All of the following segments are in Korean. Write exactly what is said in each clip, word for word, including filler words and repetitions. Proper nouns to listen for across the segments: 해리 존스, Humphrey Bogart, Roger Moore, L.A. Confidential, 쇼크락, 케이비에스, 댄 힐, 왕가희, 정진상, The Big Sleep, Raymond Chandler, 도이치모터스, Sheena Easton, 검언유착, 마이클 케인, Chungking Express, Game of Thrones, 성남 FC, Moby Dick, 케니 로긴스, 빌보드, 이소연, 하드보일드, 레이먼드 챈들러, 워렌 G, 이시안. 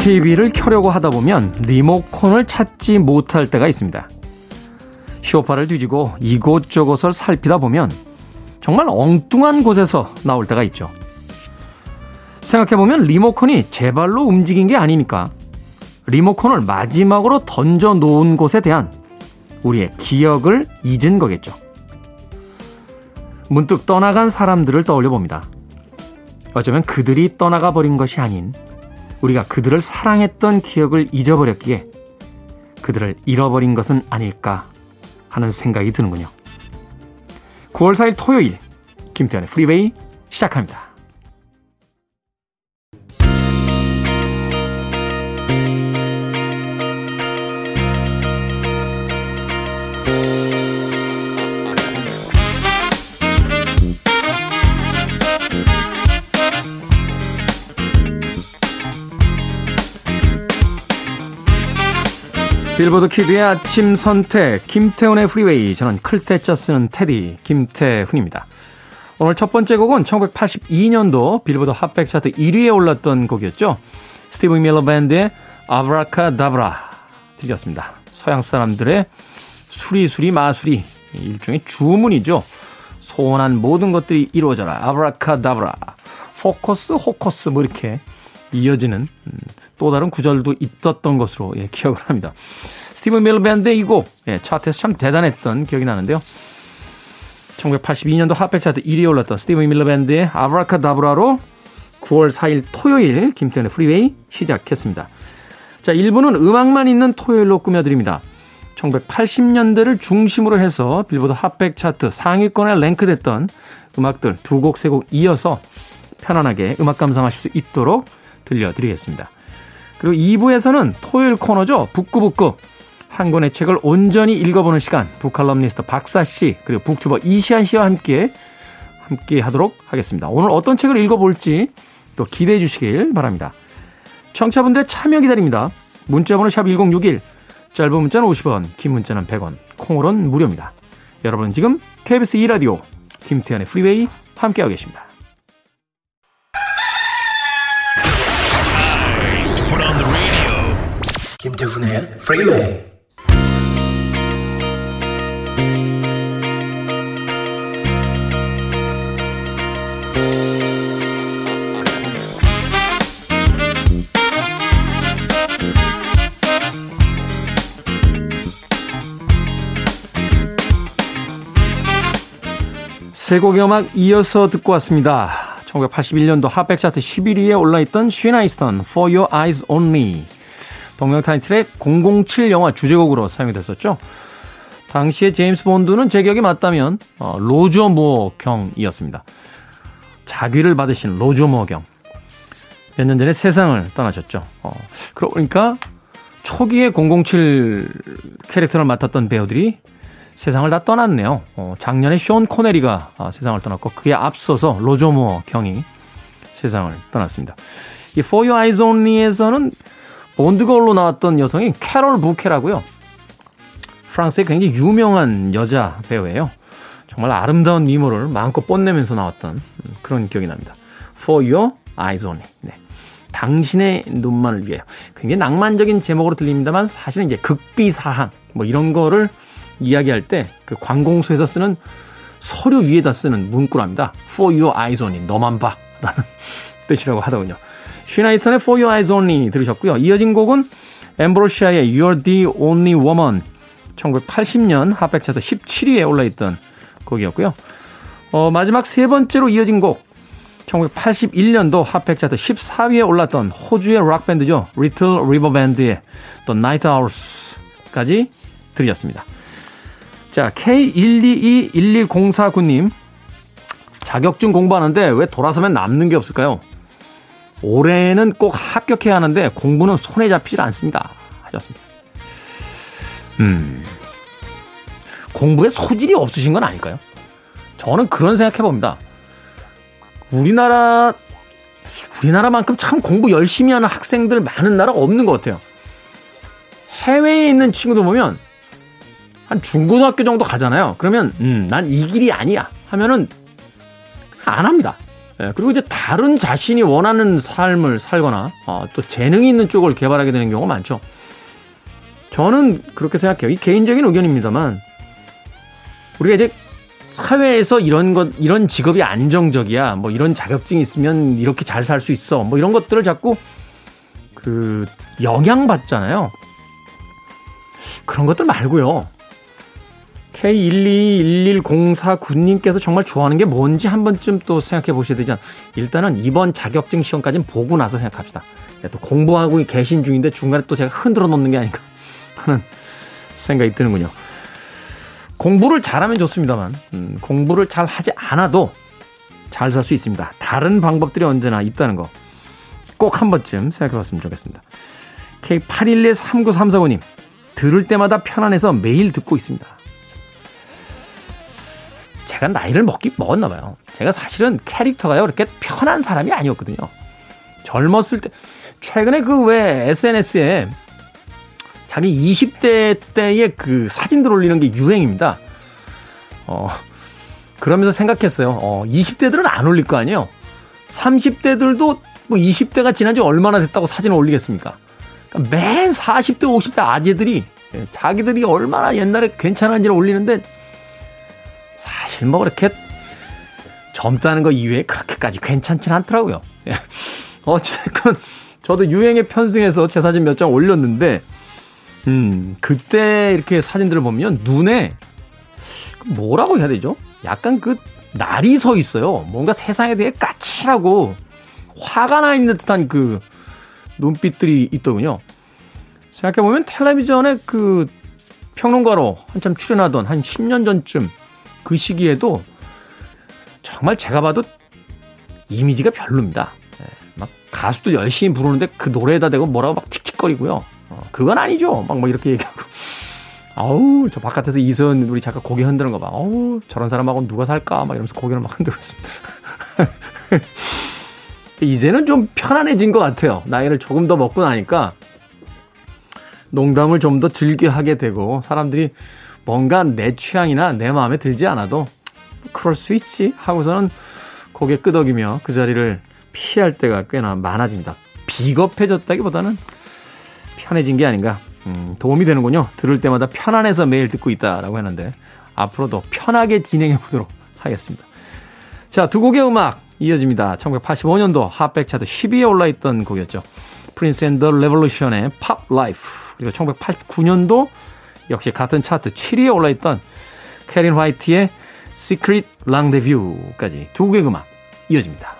티비를 켜려고 하다 보면 리모컨을 찾지 못할 때가 있습니다. 쇼파를 뒤지고 이곳저곳을 살피다 보면 정말 엉뚱한 곳에서 나올 때가 있죠. 생각해보면 리모컨이 제 발로 움직인 게 아니니까 리모컨을 마지막으로 던져 놓은 곳에 대한 우리의 기억을 잊은 거겠죠. 문득 떠나간 사람들을 떠올려 봅니다. 어쩌면 그들이 떠나가 버린 것이 아닌 우리가 그들을 사랑했던 기억을 잊어버렸기에 그들을 잃어버린 것은 아닐까 하는 생각이 드는군요. 구월 사일 토요일 김태현의 프리웨이 시작합니다. 빌보드 키드의 아침 선택 김태훈의 프리웨이. 저는 클때짜 쓰는 테디 김태훈입니다. 오늘 첫 번째 곡은 천구백팔십이년도 빌보드 핫백 차트 일위에 올랐던 곡이었죠. 스티브 밀러 밴드의 아브라카다브라 들으셨습니다. 서양 사람들의 수리수리 마수리, 일종의 주문이죠. 소원한 모든 것들이 이루어져라, 아브라카다브라, 포커스 호커스, 뭐 이렇게 이어지는 또 다른 구절도 있었던 것으로 예, 기억을 합니다. 스티브 밀러 밴드의 이 곡, 예, 차트에서 참 대단했던 기억이 나는데요. 천구백팔십이년도 핫백 차트 일위에 올랐던 스티브 밀러 밴드의 아브라카다브라로 구월 사일 토요일 김태현의 프리웨이 시작했습니다. 자, 일 부는 음악만 있는 토요일로 꾸며드립니다. 천구백팔십년대를 중심으로 해서 빌보드 핫백 차트 상위권에 랭크됐던 음악들 두 곡, 세 곡 이어서 편안하게 음악 감상하실 수 있도록 들려드리겠습니다. 그리고 이 부에서는 토요일 코너죠. 북구북구. 한 권의 책을 온전히 읽어보는 시간. 북칼럼니스트 박사씨 그리고 북튜버 이시안씨와 함께 함께 하도록 하겠습니다. 오늘 어떤 책을 읽어볼지 또 기대해 주시길 바랍니다. 청취자분들의 참여 기다립니다. 문자번호 샵 일공육일, 짧은 문자는 오십 원, 긴 문자는 백 원, 콩으로는 무료입니다. 여러분은 지금 케이비에스 이 라디오 김태현의 프리웨이 함께하고 계십니다. 김태훈의 프리웨이. 세 곡의 음악 이어서 듣고 왔습니다. 천구백팔십일년도 핫백 차트 십일위에 올라있던 쉬나 이스턴 For Your Eyes Only. 동명 타이틀의 공공칠 영화 주제곡으로 사용이 됐었죠. 당시에 제임스 본드는 제 기억이 맞다면 로저 무어 경이었습니다. 자귀를 받으신 로저 무어 경. 몇 년 전에 세상을 떠나셨죠. 어, 그러니까 초기에 공공칠 캐릭터를 맡았던 배우들이 세상을 다 떠났네요. 어, 작년에 숀 코네리가 세상을 떠났고 그에 앞서서 로저 무어 경이 세상을 떠났습니다. 이 For Your Eyes Only에서는 본드걸로 나왔던 여성이 캐롤 부케라고요. 프랑스의 굉장히 유명한 여자 배우예요. 정말 아름다운 미모를 마음껏 뽐내면서 나왔던 그런 기억이 납니다. For Your Eyes Only. 네. 당신의 눈만을 위해. 굉장히 낭만적인 제목으로 들립니다만 사실은 이제 극비사항 뭐 이런 거를 이야기할 때 그 관공서에서 쓰는 서류 위에다 쓰는 문구랍니다. For Your Eyes Only. 너만 봐. 라는 뜻이라고 하더군요. 쉬나 이스턴의 For Your Eyes Only 들으셨고요. 이어진 곡은 앰브로시아의 You're the Only Woman. 천구백팔십년 핫백 차트 십칠위에 올라있던 곡이었고요. 어, 마지막 세 번째로 이어진 곡. 천구백팔십일년도 핫백 차트 십사위에 올랐던 호주의 락밴드죠. Little River Band의 The Night Hours까지 들으셨습니다. 자, 케이 일이이 일일공사구님. 자격증 공부하는데 왜 돌아서면 남는 게 없을까요? 올해는 꼭 합격해야 하는데 공부는 손에 잡히질 않습니다. 하셨습니다. 음, 공부에 소질이 없으신 건 아닐까요? 저는 그런 생각해 봅니다. 우리나라, 우리나라만큼 참 공부 열심히 하는 학생들 많은 나라가 없는 것 같아요. 해외에 있는 친구들 보면 한 중고등학교 정도 가잖아요. 그러면 음, 난 이 길이 아니야 하면은 안 합니다. 예, 그리고 이제 다른 자신이 원하는 삶을 살거나 어, 또 재능이 있는 쪽을 개발하게 되는 경우가 많죠. 저는 그렇게 생각해요. 이 개인적인 의견입니다만 우리가 이제 사회에서 이런 것, 이런 직업이 안정적이야. 뭐 이런 자격증이 있으면 이렇게 잘 살 수 있어. 뭐 이런 것들을 자꾸 그 영향받잖아요. 그런 것들 말고요. 케이 일이일일공사구님께서 정말 좋아하는 게 뭔지 한 번쯤 또 생각해 보셔야 되지 않나. 일단은 이번 자격증 시험까지는 보고 나서 생각합시다. 또 공부하고 계신 중인데 중간에 또 제가 흔들어 놓는 게 아닌가 하는 생각이 드는군요. 공부를 잘하면 좋습니다만 음, 공부를 잘 하지 않아도 잘 살 수 있습니다. 다른 방법들이 언제나 있다는 거 꼭 한 번쯤 생각해 봤으면 좋겠습니다. 케이 팔일일삼구삼사구님 들을 때마다 편안해서 매일 듣고 있습니다. 제가 나이를 먹기 먹었나 봐요. 제가 사실은 캐릭터가요 그렇게 편한 사람이 아니었거든요. 젊었을 때 최근에 그 왜 에스엔에스에 자기 이십 대 때의 그 사진들 올리는 게 유행입니다. 어, 그러면서 생각했어요. 어, 이십 대들은 안 올릴 거 아니에요. 삼십 대들도 뭐 이십 대가 지난 지 얼마나 됐다고 사진을 올리겠습니까? 그러니까 맨 사십 대, 오십 대 아재들이 자기들이 얼마나 옛날에 괜찮은지를 올리는데 사실 뭐 그렇게 젊다는 거 이외에 그렇게까지 괜찮진 않더라고요. 어쨌든 저도 유행에 편승해서 제 사진 몇 장 올렸는데 음, 그때 이렇게 사진들을 보면 눈에 뭐라고 해야 되죠? 약간 그 날이 서 있어요. 뭔가 세상에 대해 까칠하고 화가 나 있는 듯한 그 눈빛들이 있더군요. 생각해보면 텔레비전에 그 평론가로 한참 출연하던 한 십 년 전쯤 그 시기에도 정말 제가 봐도 이미지가 별로입니다. 막 가수도 열심히 부르는데 그 노래에다 대고 뭐라고 막 틱틱거리고요. 어, 그건 아니죠. 막 뭐 이렇게 얘기하고. 아우, 저 바깥에서 이소연 우리 작가 고개 흔드는 거 봐. 아우, 저런 사람하고는 누가 살까? 막 이러면서 고개를 막 흔들고 있습니다. 이제는 좀 편안해진 것 같아요. 나이를 조금 더 먹고 나니까 농담을 좀 더 즐겨 하게 되고 사람들이 뭔가 내 취향이나 내 마음에 들지 않아도 그럴 수 있지 하고서는 고개 끄덕이며 그 자리를 피할 때가 꽤나 많아집니다. 비겁해졌다기보다는 편해진 게 아닌가. 음, 도움이 되는군요. 들을 때마다 편안해서 매일 듣고 있다라고 했는데 앞으로도 편하게 진행해 보도록 하겠습니다. 자, 두 곡의 음악 이어집니다. 천구백팔십오 년도 핫백 차트 십 위에 올라있던 곡이었죠. 프린스 앤 더 레볼루션의 팝 라이프. 그리고 천구백팔십구 년도 역시 같은 차트 칠 위에 올라있던 캐린 화이트의 시크릿 랑데뷰까지 두 곡의 음악 이어집니다.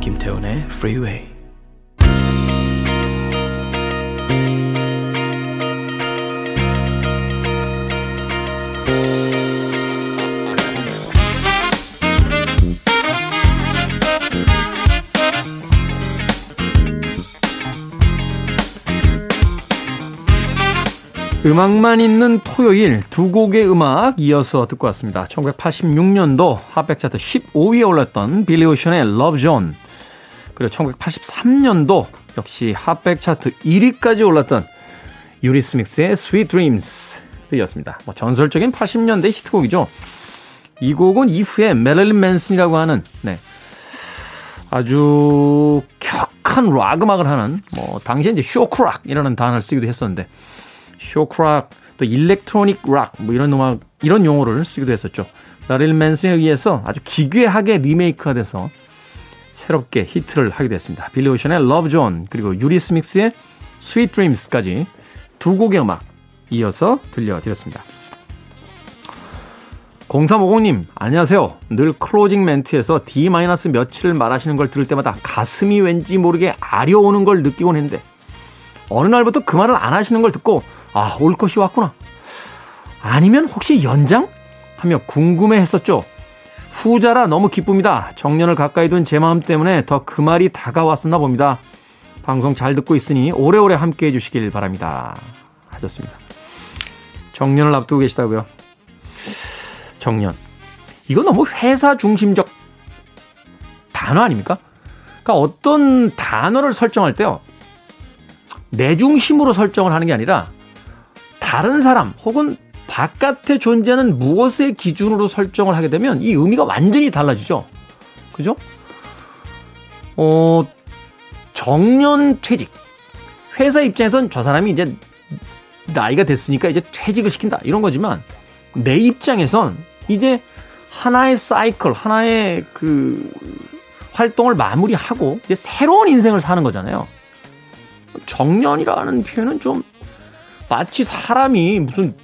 김태훈의 Freeway. 음악만 있는 토요일 두 곡의 음악 이어서 듣고 왔습니다. 천구백팔십육 년도 핫백 차트 십오 위에 올랐던 빌리 오션의 Love Zone. 그리고 천구백팔십삼 년도 역시 핫백 차트 일 위까지 올랐던 유리스믹스의 Sweet Dreams 들이었습니다. 뭐 전설적인 팔십 년대 히트곡이죠. 이 곡은 이후에 메릴린 맨슨이라고 하는 네, 아주 격한 락 음악을 하는 뭐 당시에 이제 쇼크락이라는 단어를 쓰기도 했었는데 쇼크락 또 일렉트로닉 락 뭐 이런 음악 이런 용어를 쓰기도 했었죠. 메릴린 맨슨에 의해서 아주 기괴하게 리메이크가 돼서 새롭게 히트를 하게 됐습니다. 빌리 오션의 Love Zone 그리고 유리스믹스의 Sweet Dreams까지 두 곡의 음악 이어서 들려드렸습니다. 공삼오공님 안녕하세요. 늘 클로징 멘트에서 D- 며칠을 말하시는 걸 들을 때마다 가슴이 왠지 모르게 아려오는 걸 느끼곤 했는데 어느 날부터 그 말을 안 하시는 걸 듣고 아, 올 것이 왔구나. 아니면 혹시 연장? 하며 궁금해했었죠. 후자라 너무 기쁩니다. 정년을 가까이 둔 제 마음 때문에 더 그 말이 다가왔었나 봅니다. 방송 잘 듣고 있으니 오래오래 함께해 주시길 바랍니다. 하셨습니다. 정년을 앞두고 계시다고요? 정년. 이거 너무 회사 중심적 단어 아닙니까? 그러니까 어떤 단어를 설정할 때요, 내 중심으로 설정을 하는 게 아니라 다른 사람 혹은 바깥에 존재하는 무엇의 기준으로 설정을 하게 되면 이 의미가 완전히 달라지죠. 그죠? 어, 정년 퇴직. 회사 입장에선 저 사람이 이제 나이가 됐으니까 이제 퇴직을 시킨다, 이런 거지만, 내 입장에선 이제 하나의 사이클, 하나의 그 활동을 마무리하고 이제 새로운 인생을 사는 거잖아요. 정년이라는 표현은 좀 마치 사람이 무슨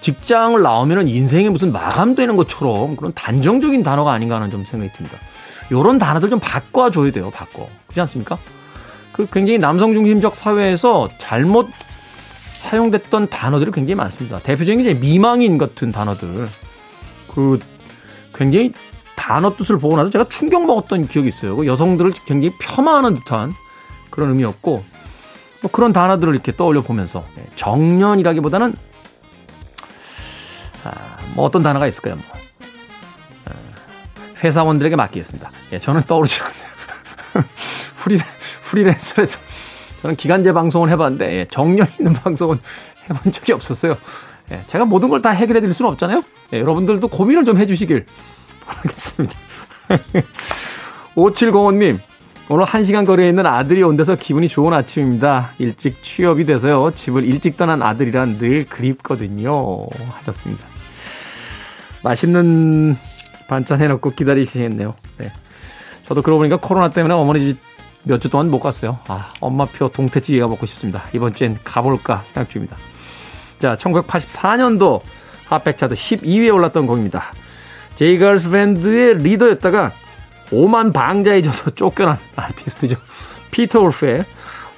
직장을 나오면은 인생이 무슨 마감되는 것처럼 그런 단정적인 단어가 아닌가 하는 좀 생각이 듭니다. 이런 단어들 좀 바꿔줘야 돼요, 바꿔. 그렇지 않습니까? 그 굉장히 남성중심적 사회에서 잘못 사용됐던 단어들이 굉장히 많습니다. 대표적인 게 미망인 같은 단어들. 그 굉장히 단어 뜻을 보고 나서 제가 충격 먹었던 기억이 있어요. 그 여성들을 굉장히 폄하하는 듯한 그런 의미였고, 뭐 그런 단어들을 이렇게 떠올려 보면서 정년이라기보다는 아, 뭐 어떤 단어가 있을까요? 뭐. 회사원들에게 맡기겠습니다. 예, 저는 떠오르지 않네요. 프리, 프리랜서에서 저는 기간제 방송을 해봤는데, 예, 정년 있는 방송은 해본 적이 없었어요. 예, 제가 모든 걸 다 해결해 드릴 수는 없잖아요. 예, 여러분들도 고민을 좀 해주시길 바라겠습니다. 오칠공오 님, 오늘 한 시간 거리에 있는 아들이 온 데서 기분이 좋은 아침입니다. 일찍 취업이 돼서요, 집을 일찍 떠난 아들이란 늘 그립거든요, 하셨습니다. 맛있는 반찬 해놓고 기다리시겠네요. 네. 저도 그러고 보니까 코로나 때문에 어머니 집 몇 주 동안 못 갔어요. 아, 엄마표 동태찌개가 먹고 싶습니다. 이번 주엔 가볼까 생각 중입니다. 자, 천구백팔십사 년도 핫백차트 십이 위에 올랐던 곡입니다. 제이걸스 밴드의 리더였다가 오만 방자에 져서 쫓겨난 아티스트죠. 피터 울프의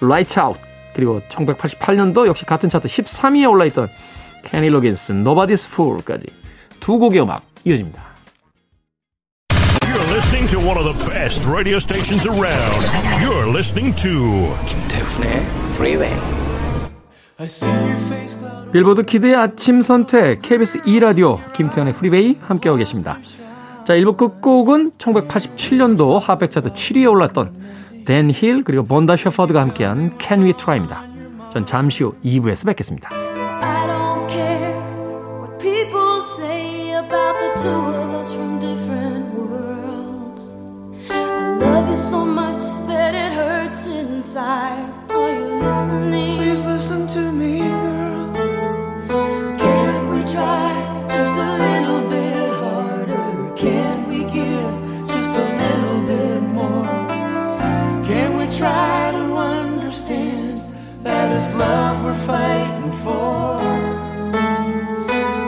Lights Out. 그리고 천구백팔십팔 년도 역시 같은 차트 십삼 위에 올라있던 케니 로긴스 Nobody's Fool까지 두 곡의 음악 이어집니다. Listening to one of the best radio stations around. You're listening to 김태훈의 Freeway. 빌보드 키드의 아침 선택 케이비에스 이 라디오 김태훈의 Freeway 함께하고 계십니다. 자, 일 부 끝곡은 천구백팔십칠 년도 핫백 차트 칠 위에 올랐던 댄 힐 그리고 본다 셰퍼드가 함께한 Can We Try입니다. 전 잠시 후 이 부에서 뵙겠습니다. I don't care what people say about the two of us from different worlds. Love you so much that it hurts inside. Are you listening? Please listen to me, girl. Can't we try just a little bit harder? Can't we give just a little bit more? Can't we try to understand that it's love we're fighting for?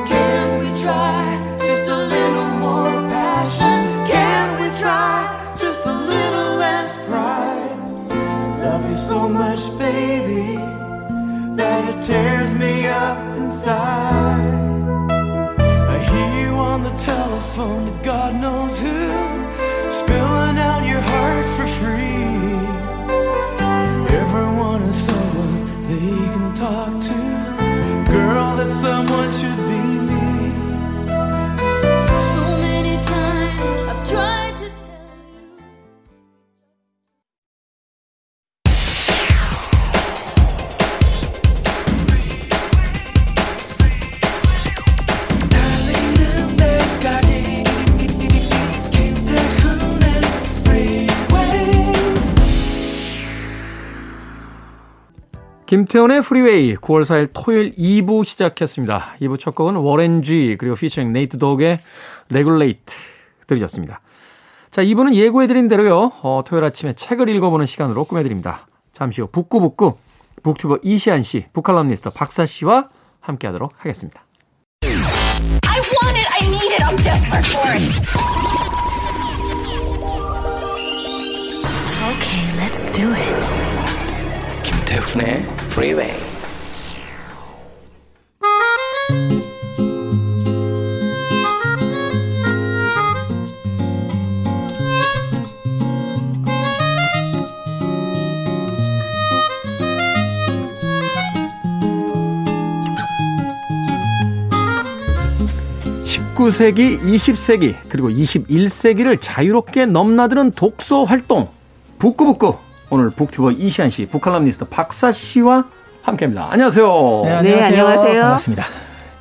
Can't we try just a little more passion? Can't we try? So much, baby, that it tears me up inside. I hear you on the telephone to God knows who, spilling out your heart for free. Everyone is someone that you can talk to. Girl, that someone should be me. So many times I've tried. 김태훈의 프리웨이 구월 사일 토요일 이 부 시작했습니다. 이 부 첫 곡은 워렌 G 그리고 피처링 네이트 독의 레귤레이트 들으셨습니다. 자, 이 부는 예고해드린 대로요, 어, 토요일 아침에 책을 읽어보는 시간으로 꾸며드립니다. 잠시 후 북구북구 북튜버 이시안 씨, 북칼럼니스트 박사 씨와 함께하도록 하겠습니다. I want it, I need it, I'm desperate for it. Okay, let's do it. 김태훈의 프리웨이. 십구 세기, 이십 세기, 그리고 이십일 세기를 자유롭게 넘나드는 독서 활동. 북구북구 오늘 북튜버 이시안 씨, 북칼럼니스트 박사 씨와 함께합니다. 안녕하세요. 네, 안녕하세요. 네, 안녕하세요. 반갑습니다.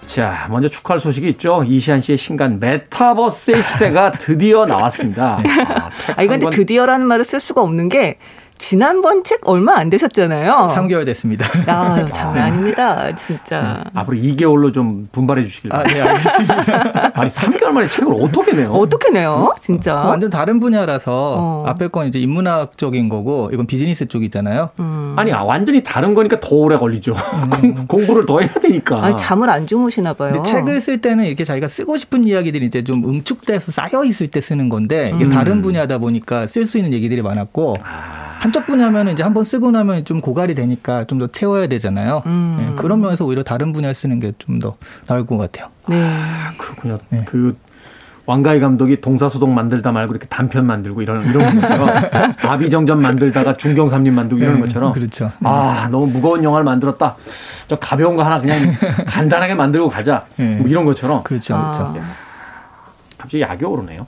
자, 먼저 축하할 소식이 있죠. 이시안 씨의 신간 메타버스의 시대가 드디어 나왔습니다. 아, 아 이거 근데 번... 드디어라는 말을 쓸 수가 없는 게 지난번 책 얼마 안 되셨잖아요. 삼 개월 됐습니다. 아, 장난 아닙니다. 진짜. 음, 앞으로 이 개월로 좀 분발해 주시길 바랍니다. 아, 네, 알겠습니다. 아니, 삼 개월 만에 책을 어떻게 내요? 어떻게 내요? 진짜. 완전 다른 분야라서 어. 앞에 건 이제 인문학적인 거고 이건 비즈니스 쪽이잖아요. 음. 아니, 완전히 다른 거니까 더 오래 걸리죠. 음. 공, 공부를 더 해야 되니까. 아니, 잠을 안 주무시나 봐요. 근데 책을 쓸 때는 이렇게 자기가 쓰고 싶은 이야기들이 이제 좀 응축돼서 쌓여 있을 때 쓰는 건데 이게 음. 다른 분야다 보니까 쓸 수 있는 얘기들이 많았고 아. 한쪽 분야면 이제 한번 쓰고 나면 좀 고갈이 되니까 좀 더 채워야 되잖아요. 음. 네, 그런 면에서 오히려 다른 분야 쓰는 게 좀 더 나을 것 같아요. 네. 아, 그렇군요. 네. 그 왕가희 감독이 동사소동 만들다 말고 이렇게 단편 만들고 이런 이런 것처럼 아비정전 만들다가 중경삼림 만들고 이런 네, 것처럼. 그렇죠. 아 너무 무거운 영화를 만들었다. 저 가벼운 거 하나 그냥 간단하게 만들고 가자. 네. 뭐 이런 것처럼. 그렇죠. 그렇죠. 아. 갑자기 약이 오르네요.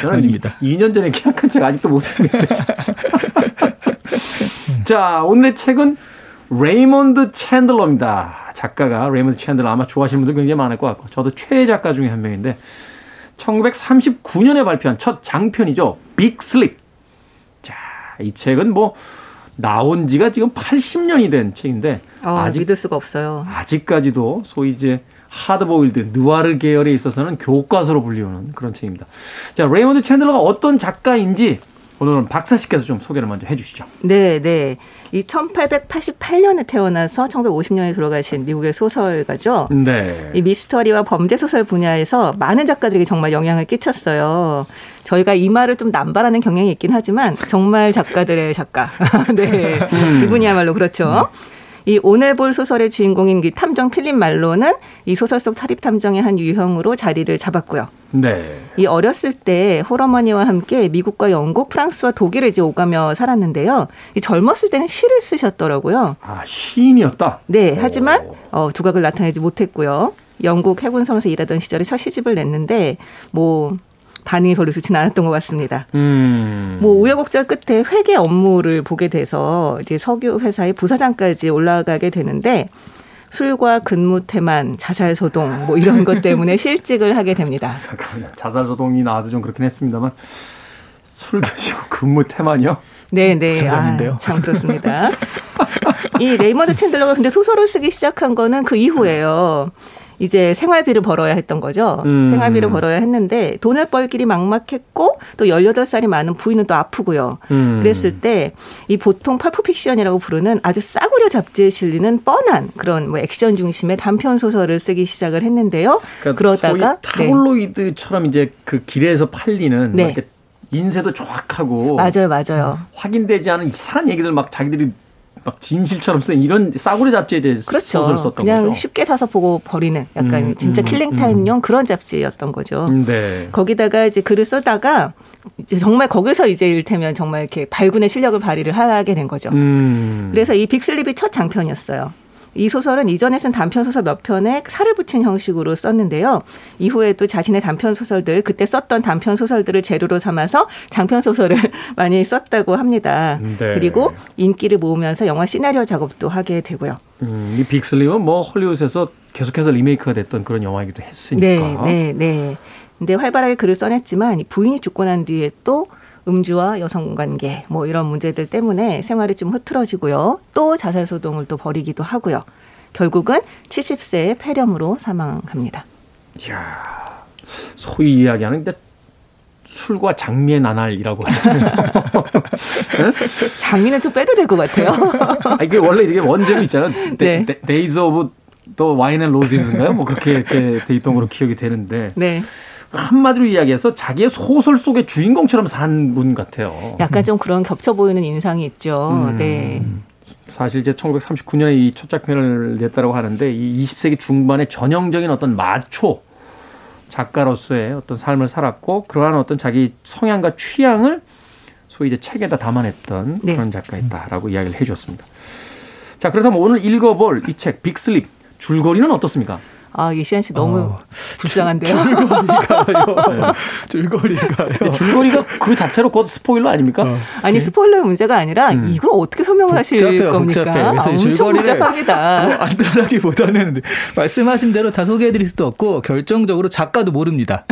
저는 아닙니다. 이 년 전에 계약한 책 아직도 못 쓰는데. 자, 오늘의 책은 레이먼드 챈들러입니다. 작가가 레이먼드 챈들러 아마 좋아하시는 분들 굉장히 많을 것 같고 저도 최애 작가 중에 한 명인데 천구백삼십구 년에 발표한 첫 장편이죠. 빅 슬립. 자, 이 책은 뭐 나온 지가 지금 팔십 년이 된 책인데 어, 아직 믿을 수가 없어요. 아직까지도 소위 이제 하드보일드, 누아르 계열에 있어서는 교과서로 불리우는 그런 책입니다. 자, 레이먼드 챈들러가 어떤 작가인지 오늘은 박사 씨께서 좀 소개를 먼저 해 주시죠. 네, 네. 이 천팔백팔십팔 년에 태어나서 천구백오십 년에 돌아가신 미국의 소설가죠. 네. 이 미스터리와 범죄 소설 분야에서 많은 작가들에게 정말 영향을 끼쳤어요. 저희가 이 말을 좀 남발하는 경향이 있긴 하지만 정말 작가들의 작가. 네. 음. 이분이야말로 그렇죠. 음. 이 오늘 볼 소설의 주인공인 이 탐정 필립 말로는 이 소설 속 사립탐정의 한 유형으로 자리를 잡았고요. 네. 이 어렸을 때 홀어머니와 함께 미국과 영국, 프랑스와 독일을 이제 오가며 살았는데요. 이 젊었을 때는 시를 쓰셨더라고요. 아, 시인이었다? 네. 하지만 어, 두각을 나타내지 못했고요. 영국 해군성에서 일하던 시절에 첫 시집을 냈는데 뭐... 반응이 별로 좋지는 않았던 것 같습니다. 음. 뭐 우여곡절 끝에 회계 업무를 보게 돼서 이제 석유 회사의 부사장까지 올라가게 되는데 술과 근무 태만, 자살 소동 뭐 이런 것 때문에 실직을 하게 됩니다. 잠깐만요. 자살 소동이 나와서 좀 그렇긴 했습니다만 술 드시고 근무 태만이요? 네, 네. 아, 참 그렇습니다. 이 레이먼드 챈들러가 근데 소설을 쓰기 시작한 거는 그 이후예요. 이제 생활비를 벌어야 했던 거죠. 음. 생활비를 벌어야 했는데 돈을 벌 길이 막막했고 또 열여덟 살이 많은 부인은 또 아프고요. 음. 그랬을 때 이 보통 펄프픽션이라고 부르는 아주 싸구려 잡지에 실리는 뻔한 그런 뭐 액션 중심의 단편 소설을 쓰기 시작을 했는데요. 그러니까 그러다가 소위 타블로이드처럼 네. 이제 그 길에서 팔리는 네. 막 이렇게 인쇄도 정확하고 맞아요, 맞아요. 확인되지 않은 이상한 얘기들 막 자기들이 막 진실처럼 쓴 이런 싸구려 잡지에 대해서 그렇죠. 소설을 썼던 그냥 거죠. 그냥 쉽게 사서 보고 버리는 약간 음, 진짜 음, 킬링타임용 음. 그런 잡지였던 거죠. 네. 거기다가 이제 글을 쓰다가 이제 정말 거기서 이제 이를테면 정말 이렇게 발군의 실력을 발휘를 하게 된 거죠. 음. 그래서 이 빅슬립이 첫 장편이었어요. 이 소설은 이전에 쓴 단편소설 몇 편에 살을 붙인 형식으로 썼는데요. 이후에 또 자신의 단편소설들, 그때 썼던 단편소설들을 재료로 삼아서 장편소설을 많이 썼다고 합니다. 네. 그리고 인기를 모으면서 영화 시나리오 작업도 하게 되고요. 음, 이 빅슬립은 뭐 헐리우드에서 계속해서 리메이크가 됐던 그런 영화이기도 했으니까. 네, 네, 네. 근데 활발하게 글을 써냈지만 부인이 죽고 난 뒤에 또 음주와 여성관계 뭐 이런 문제들 때문에 생활이 좀 흐트러지고요. 또 자살소동을 또 벌이기도 하고요. 결국은 칠십 세에 폐렴으로 사망합니다. 이야, 소위 이야기하는 술과 장미의 나날이라고 하잖아요. 네? 장미는 좀 빼도 될 것 같아요. 아, 이게 원래 이게 원제이 있잖아요. 네. 데이즈 오브 또 와인 앤 로즈인가요? 뭐 그렇게 이렇게 돼 있던 걸로 기억이 되는데. 네. 한마디로 이야기해서 자기의 소설 속의 주인공처럼 산 분 같아요. 약간 좀 그런 겹쳐 보이는 인상이 있죠. 음, 네. 사실 이제 천구백삼십구 년에 이 첫 작품을 냈다고 하는데 이 이십 세기 중반의 전형적인 어떤 마초 작가로서의 어떤 삶을 살았고 그러한 어떤 자기 성향과 취향을 소위 이제 책에다 담아냈던 네. 그런 작가였다라고 이야기를 해주었습니다. 자, 그렇다면 오늘 읽어볼 이 책 빅슬립 줄거리는 어떻습니까? 아, 예시안 씨 너무 어, 불쌍한데요. 줄거리가요. 네. 줄거리가요. 줄거리가 그 자체로 곧 스포일러 아닙니까? 어. 아니, 스포일러의 문제가 아니라 음. 이걸 어떻게 설명을 하실 복잡해요, 겁니까? 복잡해요. 그래서 아, 엄청 복잡합니다. 뭐 안전하기보다는 말씀하신 대로 다 소개해드릴 수도 없고 결정적으로 작가도 모릅니다.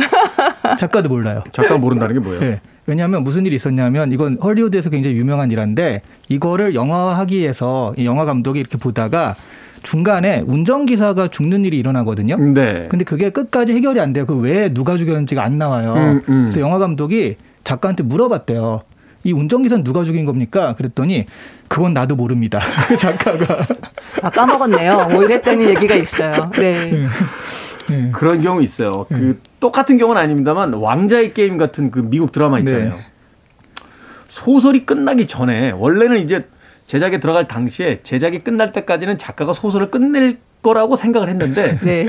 작가도 몰라요. 작가 모른다는 게 뭐예요? 네. 왜냐하면 무슨 일이 있었냐면 이건 헐리우드에서 굉장히 유명한 일인데 이거를 영화화하기 위해서 영화 감독이 이렇게 보다가 중간에 운전기사가 죽는 일이 일어나거든요. 네. 근데 그게 끝까지 해결이 안 돼요. 그 왜 누가 죽였는지가 안 나와요. 음, 음. 그래서 영화 감독이 작가한테 물어봤대요. 이 운전기사는 누가 죽인 겁니까? 그랬더니 그건 나도 모릅니다. 작가가. 아, 까먹었네요. 뭐 이랬다는 얘기가 있어요. 네. 네. 네. 그런 경우 있어요. 네. 그 똑같은 경우는 아닙니다만 왕자의 게임 같은 그 미국 드라마 있잖아요. 네. 소설이 끝나기 전에 원래는 이제 제작에 들어갈 당시에 제작이 끝날 때까지는 작가가 소설을 끝낼 거라고 생각을 했는데 네.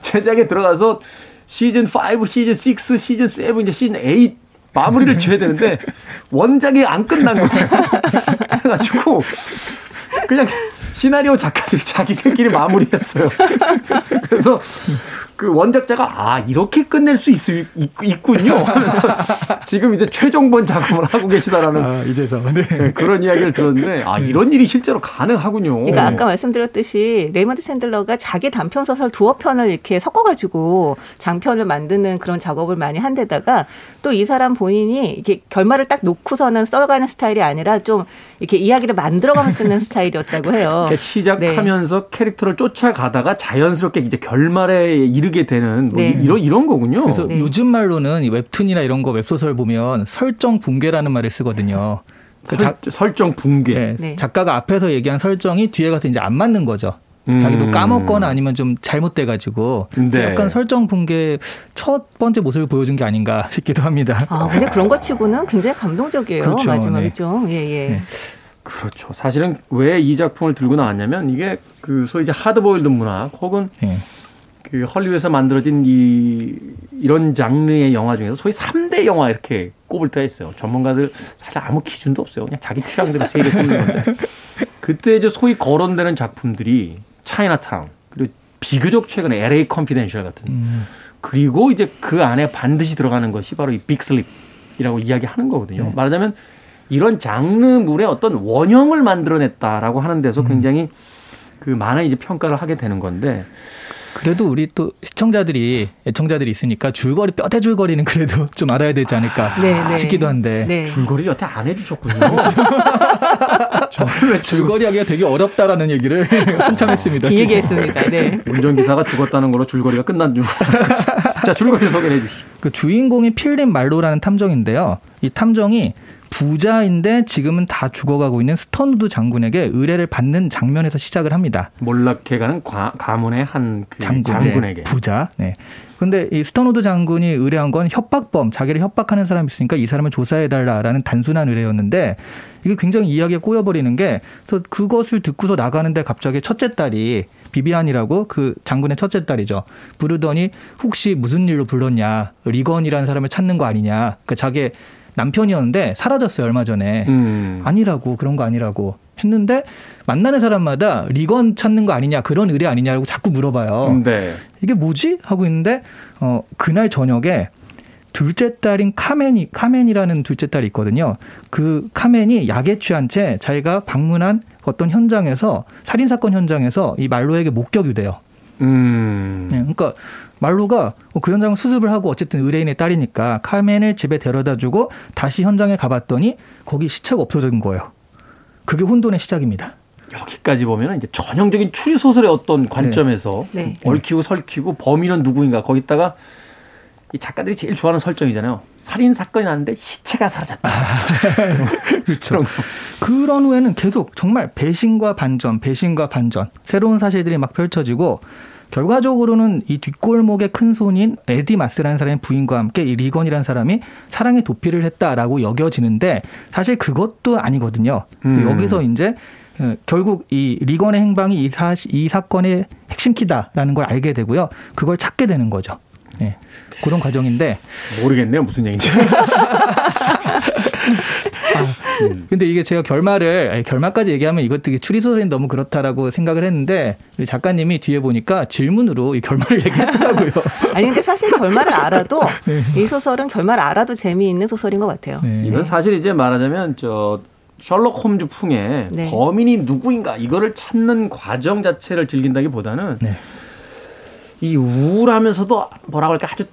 제작에 들어가서 시즌 오, 시즌 육, 시즌 칠, 이제 시즌 에잇 마무리를 지어야 되는데 원작이 안 끝난 거예요. 그래가지고 그냥 시나리오 작가들이 자기들끼리 마무리했어요. 그래서 그 원작자가 아 이렇게 끝낼 수 있, 있, 있군요 하면서 지금 이제 최종본 작업을 하고 계시다라는 아, 이제서 네. 그런 이야기를 들었는데 아 이런 일이 실제로 가능하군요. 그러니까 아까 말씀드렸듯이 레이먼드 샌들러가 자기 단편 소설 두어 편을 이렇게 섞어가지고 장편을 만드는 그런 작업을 많이 한 데다가 또 이 사람 본인이 이렇게 결말을 딱 놓고서는 써가는 스타일이 아니라 좀 이렇게 이야기를 만들어가면서 쓰는 스타일이었다고 해요. 그러니까 시작하면서 네. 캐릭터를 쫓아가다가 자연스럽게 이제 결말에 이르게 되는 뭐 네. 이런 이런 거군요. 그래서 네. 요즘 말로는 웹툰이나 이런 거 웹소설 보면 설정 붕괴라는 말을 쓰거든요. 설, 자, 설정 붕괴. 네. 네. 작가가 앞에서 얘기한 설정이 뒤에 가서 이제 안 맞는 거죠. 음. 자기도 까먹거나 아니면 좀 잘못돼가지고 네. 약간 설정 붕괴 첫 번째 모습을 보여준 게 아닌가 싶기도 합니다. 아 근데 그런 것 치고는 굉장히 감동적이에요. 그렇죠. 마지막에 네. 좀 예예. 예. 네. 그렇죠. 사실은 왜 이 작품을 들고 나왔냐면 이게 그 소위 이제 하드보일드 문학 혹은 네. 그 헐리우드에서 만들어진 이 이런 장르의 영화 중에서 소위 삼 대 영화 이렇게 꼽을 때가 있어요. 전문가들 사실 아무 기준도 없어요. 그냥 자기 취향대로 세게 꼽는 건데 그때 이제 소위 거론되는 작품들이 차이나타운 그리고 비교적 최근에 엘에이 컨피덴셜 같은 음. 그리고 이제 그 안에 반드시 들어가는 것이 바로 이 빅슬립이라고 이야기하는 거거든요. 네. 말하자면 이런 장르물의 어떤 원형을 만들어냈다라고 하는 데서 굉장히 그 많은 이제 평가를 하게 되는 건데 그래도 우리 또 시청자들이 애청자들이 있으니까 줄거리 뼈대 줄거리는 그래도 좀 알아야 되지 않을까 아, 싶기도 한데 네. 줄거리 여태 안 해주셨군요. 저는 왜 줄거리하기가 되게 어렵다라는 얘기를 한참 어, 했습니다. 그 얘기했습니다. 네. 운전기사가 죽었다는 걸로 줄거리가 끝난 줄. 자 줄거리 소개해 주시죠. 그 주인공이 필립 말로라는 탐정인데요. 이 탐정이 부자인데 지금은 다 죽어가고 있는 스턴우드 장군에게 의뢰를 받는 장면에서 시작을 합니다. 몰락해가는 과, 가문의 한 그 장군, 장군에게. 네, 부자. 네. 근데 이 스턴우드 장군이 의뢰한 건 협박범, 자기를 협박하는 사람이 있으니까 이 사람을 조사해달라라는 단순한 의뢰였는데 이게 굉장히 이야기에 꼬여버리는 게 그래서 그것을 듣고서 나가는데 갑자기 첫째 딸이 비비안이라고 그 장군의 첫째 딸이죠. 부르더니 혹시 무슨 일로 불렀냐. 리건이라는 사람을 찾는 거 아니냐. 그 그러니까 자기 남편이었는데 사라졌어요 얼마 전에. 음. 아니라고 그런 거 아니라고 했는데 만나는 사람마다 리건 찾는 거 아니냐 그런 의뢰 아니냐라고 자꾸 물어봐요. 네. 이게 뭐지? 하고 있는데 어, 그날 저녁에 둘째 딸인 카멘이, 카멘이라는 둘째 딸이 있거든요. 그 카멘이 약에 취한 채 자기가 방문한 어떤 현장에서 살인사건 현장에서 이 말로에게 목격이 돼요. 음. 네, 그러니까 말로가 그 현장을 수습을 하고 어쨌든 의뢰인의 딸이니까 카멘을 집에 데려다주고 다시 현장에 가봤더니 거기 시체가 없어진 거예요. 그게 혼돈의 시작입니다. 여기까지 보면 이제 전형적인 추리 소설의 어떤 관점에서 네. 네. 얽히고 설키고 범인은 누구인가 거기다가 이 작가들이 제일 좋아하는 설정이잖아요. 살인 사건이 났는데 시체가 사라졌다. 아, 그런 그런 후에는 계속 정말 배신과 반전, 배신과 반전, 새로운 사실들이 막 펼쳐지고 결과적으로는 이 뒷골목의 큰 손인 에디 마스라는 사람의 부인과 함께 이 리건이라는 사람이 사랑에 도피를 했다라고 여겨지는데 사실 그것도 아니거든요. 그래서 음. 여기서 이제 결국 이 리건의 행방이 이, 사, 이 사건의 핵심 키다라는 걸 알게 되고요. 그걸 찾게 되는 거죠. 네. 그런 과정인데 모르겠네요 무슨 얘기인지. 아, 음. 근데 이게 제가 결말을 아니, 결말까지 얘기하면 이것 되게 추리소설이 너무 그렇다라고 생각을 했는데 우리 작가님이 뒤에 보니까 질문으로 이 결말을 얘기했더라고요. 아니 근데 사실 결말을 알아도 네. 이 소설은 결말을 알아도 재미있는 소설인 것 같아요. 네. 이건 사실 이제 말하자면 저 셜록 홈즈 풍의 네. 범인이 누구인가 이거를 찾는 과정 자체를 즐긴다기보다는 네. 이 우울하면서도 뭐라고 할까 아주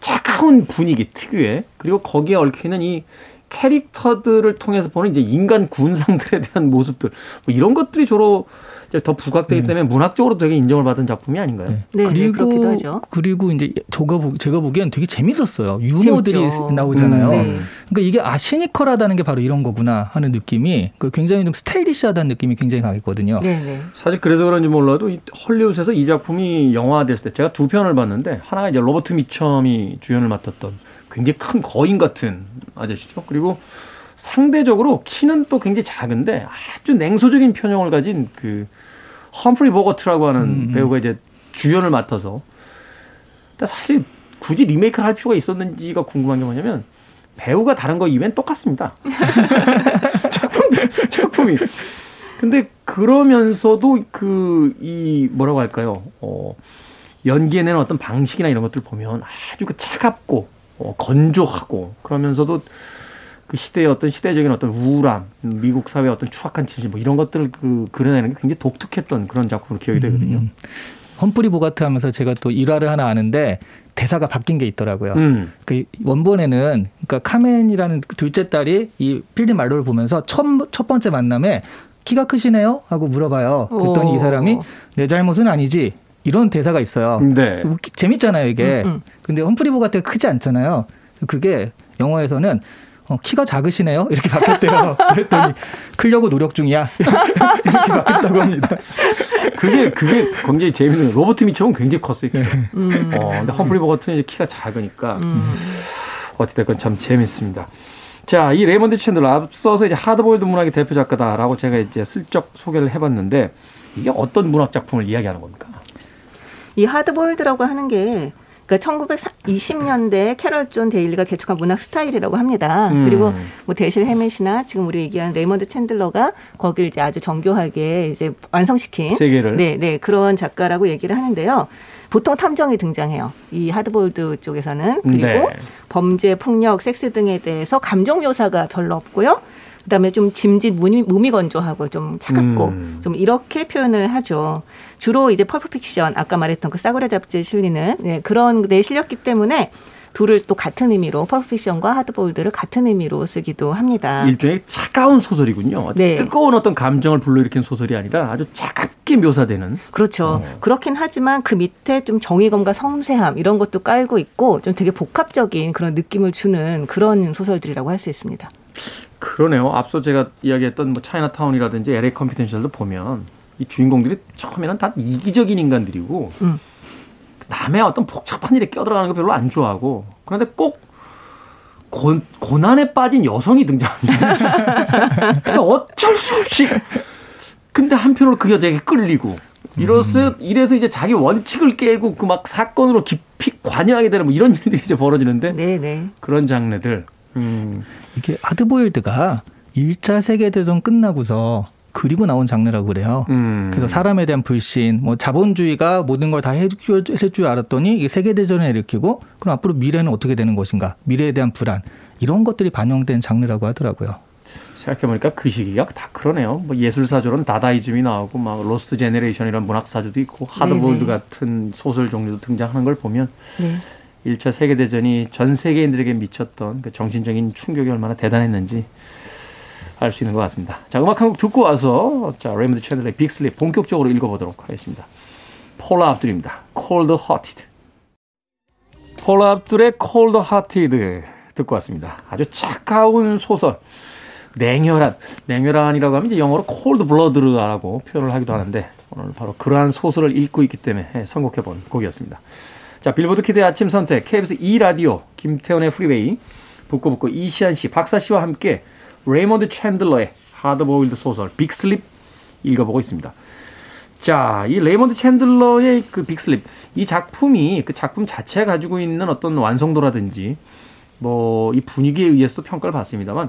차가운 분위기 특유의 그리고 거기에 얽히는 이 캐릭터들을 통해서 보는 이제 인간 군상들에 대한 모습들 뭐 이런 것들이 주로 더 부각되기 음. 때문에 문학적으로 되게 인정을 받은 작품이 아닌가요? 네, 네 그리고, 그렇기도 하죠. 그리고 이제 제가, 제가 보기엔 되게 재밌었어요. 유머들이 재밌죠. 나오잖아요. 음, 네. 그러니까 이게 아 시니컬하다는 게 바로 이런 거구나 하는 느낌이 굉장히 좀 스타일리시하다는 느낌이 굉장히 강했거든요. 네, 네. 사실 그래서 그런지 몰라도 이 헐리우드에서 이 작품이 영화화됐을 때 제가 두 편을 봤는데 하나가 이제 로버트 미첨이 주연을 맡았던 굉장히 큰 거인 같은 아저씨죠. 그리고 상대적으로 키는 또 굉장히 작은데 아주 냉소적인 표정을 가진 그 험프리 보거트라고 하는 음, 배우가 이제 주연을 맡아서 근데 사실 굳이 리메이크를 할 필요가 있었는지가 궁금한 게 뭐냐면 배우가 다른 거 이외엔 똑같습니다. 작품들, 작품이. 근데 그러면서도 그 이 뭐라고 할까요? 어, 연기해내는 어떤 방식이나 이런 것들 보면 아주 그 차갑고 어, 건조하고 그러면서도 그 시대의 어떤 시대적인 어떤 우울함, 미국 사회의 어떤 추악한 진실 뭐 이런 것들을 그 그려내는 게 굉장히 독특했던 그런 작품으로 기억이 되거든요. 음, 험프리 보가트 하면서 제가 또 일화를 하나 아는데 대사가 바뀐 게 있더라고요. 음. 그 원본에는 그러니까 카멘이라는 둘째 딸이 이 필립 말로를 보면서 첫, 첫 번째 만남에 키가 크시네요? 하고 물어봐요. 그랬더니 오. 이 사람이 내 잘못은 아니지. 이런 대사가 있어요. 네. 웃기, 재밌잖아요 이게. 음, 음. 근데 험프리 보가트가 크지 않잖아요. 그게 영화에서는 어, 키가 작으시네요? 이렇게 바뀌었대요. 그랬더니 크려고 노력 중이야. 이렇게 바뀌었다고 합니다. 그게 그게 굉장히 재밌는 거예요. 로버트 미첨은 굉장히 컸어요. 네. 음. 어, 근데 험프리 보거트는 이제 키가 작으니까 음. 어찌됐건 참 재밌습니다. 자, 이 레이먼드 챈들러 앞서서 이제 하드보일드 문학의 대표 작가다라고 제가 이제 슬쩍 소개를 해봤는데 이게 어떤 문학 작품을 이야기하는 겁니까? 이 하드보일드라고 하는 게 그러니까 천구백이십 년대 캐럴 존 데일리가 개척한 문학 스타일이라고 합니다. 음. 그리고 뭐 데실 헤멧이나 지금 우리 얘기한 레이먼드 챈들러가 거기를 이제 아주 정교하게 이제 완성시킨 세계를 네, 네 그런 작가라고 얘기를 하는데요. 보통 탐정이 등장해요. 이 하드보일드 쪽에서는 그리고 네. 범죄, 폭력, 섹스 등에 대해서 감정 묘사가 별로 없고요. 그다음에 좀 짐짓 무미, 무미건조하고 좀 차갑고 음. 좀 이렇게 표현을 하죠. 주로 이제 펄프 픽션 아까 말했던 그 싸구려 잡지에 실리는 네, 그런 데에 실렸기 때문에 둘을 또 같은 의미로 펄프 픽션과 하드보일드를 같은 의미로 쓰기도 합니다. 일종의 차가운 소설이군요. 네. 뜨거운 어떤 감정을 불러일으킨 소설이 아니라 아주 차갑게 묘사되는. 그렇죠. 어. 그렇긴 하지만 그 밑에 좀 정의감과 섬세함 이런 것도 깔고 있고 좀 되게 복합적인 그런 느낌을 주는 그런 소설들이라고 할 수 있습니다. 그러네요. 앞서 제가 이야기했던 뭐 차이나타운이라든지 엘에이 컨피덴셜도 보면 이 주인공들이 처음에는 다 이기적인 인간들이고 음. 남의 어떤 복잡한 일에 끼어들어가는 거 별로 안 좋아하고 그런데 꼭 고, 고난에 빠진 여성이 등장합니다. 어쩔 수 없이 근데 한편으로 그 여자에게 끌리고 이로써, 이래서 이제 자기 원칙을 깨고 그 막 사건으로 깊이 관여하게 되는 뭐 이런 일들이 이제 벌어지는데 네네. 그런 장르들 음. 이게 하드보일드가 일 차 세계대전 끝나고서 그리고 나온 장르라고 그래요. 음. 그래서 사람에 대한 불신, 뭐 자본주의가 모든 걸 다 해줄, 해줄 줄 알았더니 이게 세계대전을 일으키고 그럼 앞으로 미래는 어떻게 되는 것인가, 미래에 대한 불안 이런 것들이 반영된 장르라고 하더라고요. 생각해보니까 그 시기가 다 그러네요. 뭐 예술사조는 다다이즘이 나오고 막 로스트 제네레이션이라는 문학사조도 있고 하드보일드 네네. 같은 소설 종류도 등장하는 걸 보면 네. 일 차 세계대전이 전 세계인들에게 미쳤던 그 정신적인 충격이 얼마나 대단했는지 알 수 있는 것 같습니다. 자, 음악 한 곡 듣고 와서 자 레이먼드 챈들러의 빅 슬립 본격적으로 읽어보도록 하겠습니다. 폴라 압둘입니다. Cold Hearted. 폴라 압둘의 Cold Hearted 듣고 왔습니다. 아주 차가운 소설. 냉혈한, 냉혈한이라고 하면 이제 영어로 Cold Blood라고 표현을 하기도 하는데 오늘 바로 그러한 소설을 읽고 있기 때문에 선곡해본 곡이었습니다. 자, 빌보드 키드의 아침 선택, 케이비에스 이 라디오, 김태원의 프리웨이, 북구북구 이시안 씨, 박사 씨와 함께 레이먼드 챈들러의 하드보일드 소설 빅슬립 읽어보고 있습니다. 자, 이 레이먼드 챈들러의 그 빅슬립, 이 작품이 그 작품 자체 가지고 있는 어떤 완성도라든지 뭐 이 분위기에 의해서도 평가를 받습니다만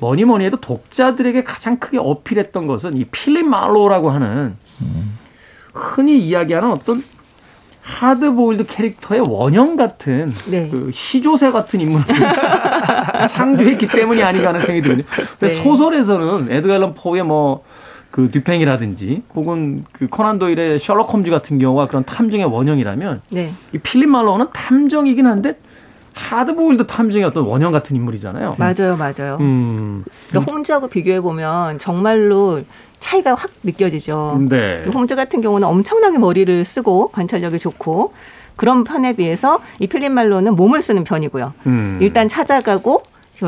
뭐니 뭐니 해도 독자들에게 가장 크게 어필했던 것은 이 필립 말로우라고 하는 흔히 이야기하는 어떤 하드보일드 캐릭터의 원형 같은 네. 그 시조새 같은 인물을 창조했기 때문이 아닌가 하는 생각이 들거든요. 네. 소설에서는 에드가 앨런 포의 뭐 그 듀팽이라든지 혹은 그 코난 도일의 셜록 홈즈 같은 경우가 그런 탐정의 원형이라면 네. 이 필립 말로우는 탐정이긴 한데 하드보일드 탐정의 어떤 원형 같은 인물이잖아요. 맞아요, 맞아요. 음. 그러니까 홈즈하고 비교해 보면 정말로. 차이가 확 느껴지죠. 네. 홈즈 같은 경우는 엄청나게 머리를 쓰고 관찰력이 좋고 그런 편에 비해서 이 필립 말로는 몸을 쓰는 편이고요. 음. 일단 찾아가고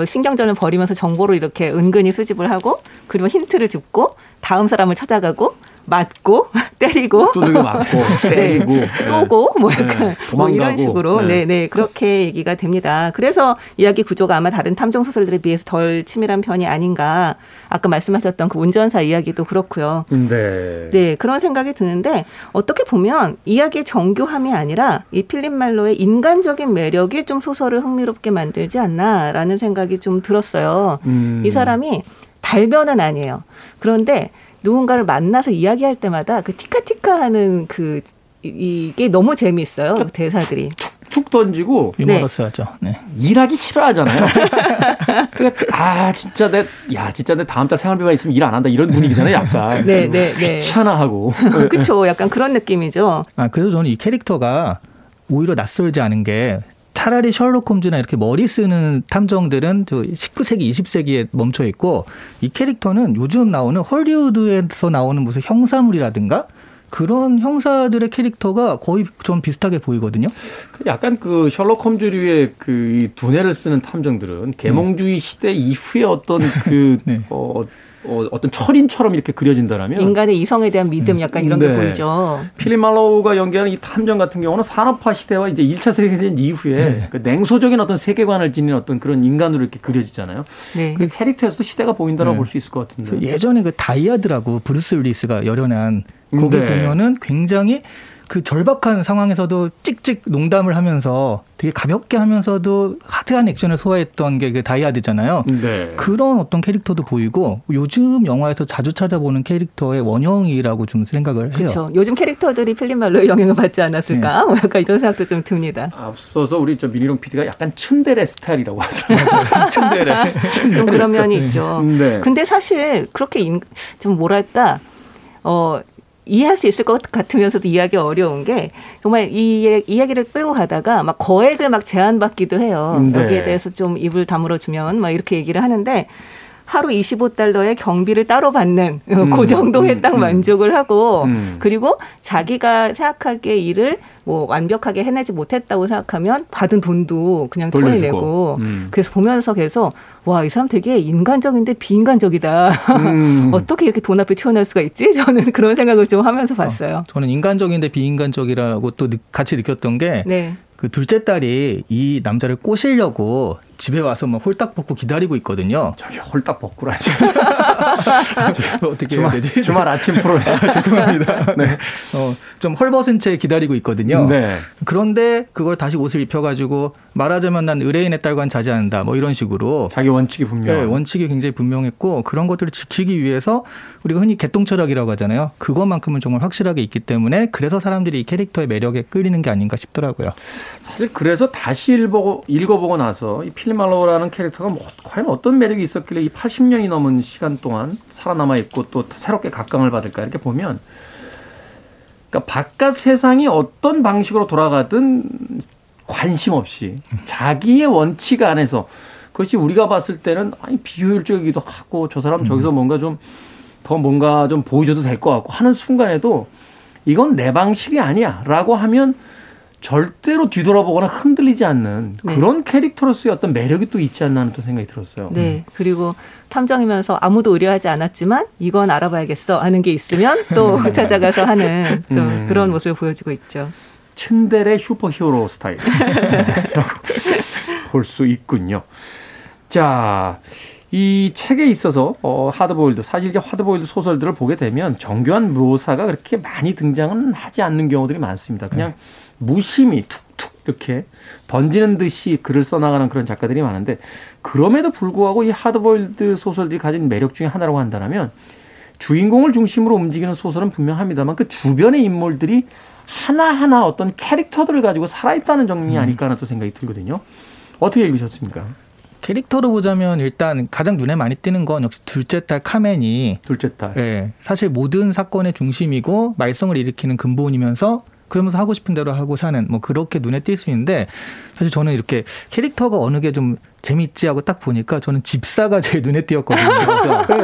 신경전을 벌이면서 정보를 이렇게 은근히 수집을 하고 그리고 힌트를 줍고 다음 사람을 찾아가고 맞고 때리고 두들겨 맞고 때리고 네, 쏘고 뭐 약간 네, 뭐 이런 식으로 네네 네. 네, 그렇게 얘기가 됩니다. 그래서 이야기 구조가 아마 다른 탐정 소설들에 비해서 덜 치밀한 편이 아닌가. 아까 말씀하셨던 그 운전사 이야기도 그렇고요. 네. 네 그런 생각이 드는데 어떻게 보면 이야기의 정교함이 아니라 이 필립 말로의 인간적인 매력이 좀 소설을 흥미롭게 만들지 않나라는 생각이 좀 들었어요. 음. 이 사람이 달변은 아니에요. 그런데 누군가를 만나서 이야기할 때마다 그 티카티카하는 그 이게 너무 재미있어요. 그 대사들이 툭 던지고 이모로 써야죠. 네. 일하기 싫어하잖아요. 그러니까 아 진짜 내 야 진짜 내 다음 달 생활비만 있으면 일 안 한다 이런 분위기잖아요. 약간 네, 네, 네. 귀찮아하고 그렇죠. 약간 그런 느낌이죠. 아 그래서 저는 이 캐릭터가 오히려 낯설지 않은 게. 차라리 셜록 홈즈나 이렇게 머리 쓰는 탐정들은 십구 세기, 이십 세기에 멈춰 있고 이 캐릭터는 요즘 나오는 헐리우드에서 나오는 무슨 형사물이라든가 그런 형사들의 캐릭터가 거의 좀 비슷하게 보이거든요. 약간 그 셜록 홈즈류의 그 두뇌를 쓰는 탐정들은 계몽주의 시대 이후의 어떤 그 네. 어, 어, 어떤 철인처럼 이렇게 그려진다라면 인간의 이성에 대한 믿음 약간 이런 네. 게 보이죠. 필립 말로우가 연기하는 이 탐정 같은 경우는 산업화 시대와 이제 일 차 세계대전 이후에 네. 그 냉소적인 어떤 세계관을 지닌 어떤 그런 인간으로 이렇게 그려지잖아요. 네. 그 캐릭터에서도 시대가 보인다라고 네. 볼 수 있을 것 같은데. 예전에 그 다이아드라고 브루스 윌리스가 열연한 거기 네. 보면은 굉장히 그 절박한 상황에서도 찍찍 농담을 하면서 되게 가볍게 하면서도 하드한 액션을 소화했던 게 그 다이아드잖아요. 네. 그런 어떤 캐릭터도 보이고 요즘 영화에서 자주 찾아보는 캐릭터의 원형이라고 좀 생각을 해요. 그렇죠. 요즘 캐릭터들이 필립 말로의 영향을 받지 않았을까? 네. 뭐 약간 이런 생각도 좀 듭니다. 앞서서 우리 저 미니롱 피디가 약간 츤데레 스타일이라고 하잖아요. 츤데레. 좀 그런 면이 네. 있죠. 네. 근데 사실 그렇게 인, 좀 뭐랄까 어. 이해할 수 있을 것 같으면서도 이해하기 어려운 게 정말 이 이야기를 끌고 가다가 막 거액을 막 제안받기도 해요. 네. 여기에 대해서 좀 입을 다물어 주면 막 이렇게 얘기를 하는데 하루 이십오 달러의 경비를 따로 받는 음, 그 정도에 음, 딱 음, 만족을 하고 음. 그리고 자기가 생각하기에 일을 뭐 완벽하게 해내지 못했다고 생각하면 받은 돈도 그냥 돌려내고 음. 그래서 보면서 계속 와, 이 사람 되게 인간적인데 비인간적이다. 음. 어떻게 이렇게 돈 앞에 튀어나올 수가 있지? 저는 그런 생각을 좀 하면서 봤어요. 어, 저는 인간적인데 비인간적이라고 또 같이 느꼈던 게 네. 그 둘째 딸이 이 남자를 꼬시려고 집에 와서 막 홀딱 벗고 기다리고 있거든요. 저기 홀딱 벗고라지. 어떻게 해야 되지? 주말 아침 프로에서 죄송합니다. 네. 어, 좀 헐벗은 채 기다리고 있거든요. 네. 그런데 그걸 다시 옷을 입혀가지고 말하자면 난 의뢰인의 딸과는 자제한다. 뭐 이런 식으로. 자기 원칙이 분명. 네. 원칙이 굉장히 분명했고 그런 것들을 지키기 위해서 우리가 흔히 개똥 철학이라고 하잖아요. 그것만큼은 정말 확실하게 있기 때문에 그래서 사람들이 이 캐릭터의 매력에 끌리는 게 아닌가 싶더라고요. 사실 그래서 다시 읽어보고, 읽어보고 나서 이 필립 말로우라는 캐릭터가 뭐, 과연 어떤 매력이 있었길래 이 팔십 년이 넘은 시간 동안 살아남아 있고 또 새롭게 각광을 받을까 이렇게 보면 그러니까 바깥 세상이 어떤 방식으로 돌아가든 관심 없이 자기의 원칙 안에서 그것이 우리가 봤을 때는 아니 비효율적이기도 하고 저 사람 저기서 뭔가 좀 더 뭔가 좀 보여줘도 될 것 같고 하는 순간에도 이건 내 방식이 아니야 라고 하면 절대로 뒤돌아보거나 흔들리지 않는 그런 네. 캐릭터로서의 어떤 매력이 또 있지 않나 하는 또 생각이 들었어요. 네. 그리고 탐정이면서 아무도 의뢰하지 않았지만 이건 알아봐야겠어 하는 게 있으면 또 찾아가서 하는 또 음. 그런 모습을 보여주고 있죠. 츤데레 슈퍼히어로 스타일. 볼 수 있군요. 자, 이 책에 있어서 어, 하드보일드, 사실 하드보일드 소설들을 보게 되면 정교한 묘사가 그렇게 많이 등장은 하지 않는 경우들이 많습니다. 그냥 네. 무심히 툭툭 이렇게 던지는 듯이 글을 써나가는 그런 작가들이 많은데, 그럼에도 불구하고 이 하드보일드 소설들이 가진 매력 중에 하나라고 한다면 주인공을 중심으로 움직이는 소설은 분명합니다만 그 주변의 인물들이 하나하나 어떤 캐릭터들을 가지고 살아있다는 정리 아닐까 하는 또 생각이 들거든요. 어떻게 읽으셨습니까? 캐릭터로 보자면 일단 가장 눈에 많이 띄는 건 역시 둘째 딸 카멘이 둘째 딸. 예, 사실 모든 사건의 중심이고 말썽을 일으키는 근본이면서 그러면서 하고 싶은 대로 하고 사는 뭐 그렇게 눈에 띌 수 있는데, 사실 저는 이렇게 캐릭터가 어느 게 좀 재밌지 하고 딱 보니까 저는 집사가 제일 눈에 띄었거든요.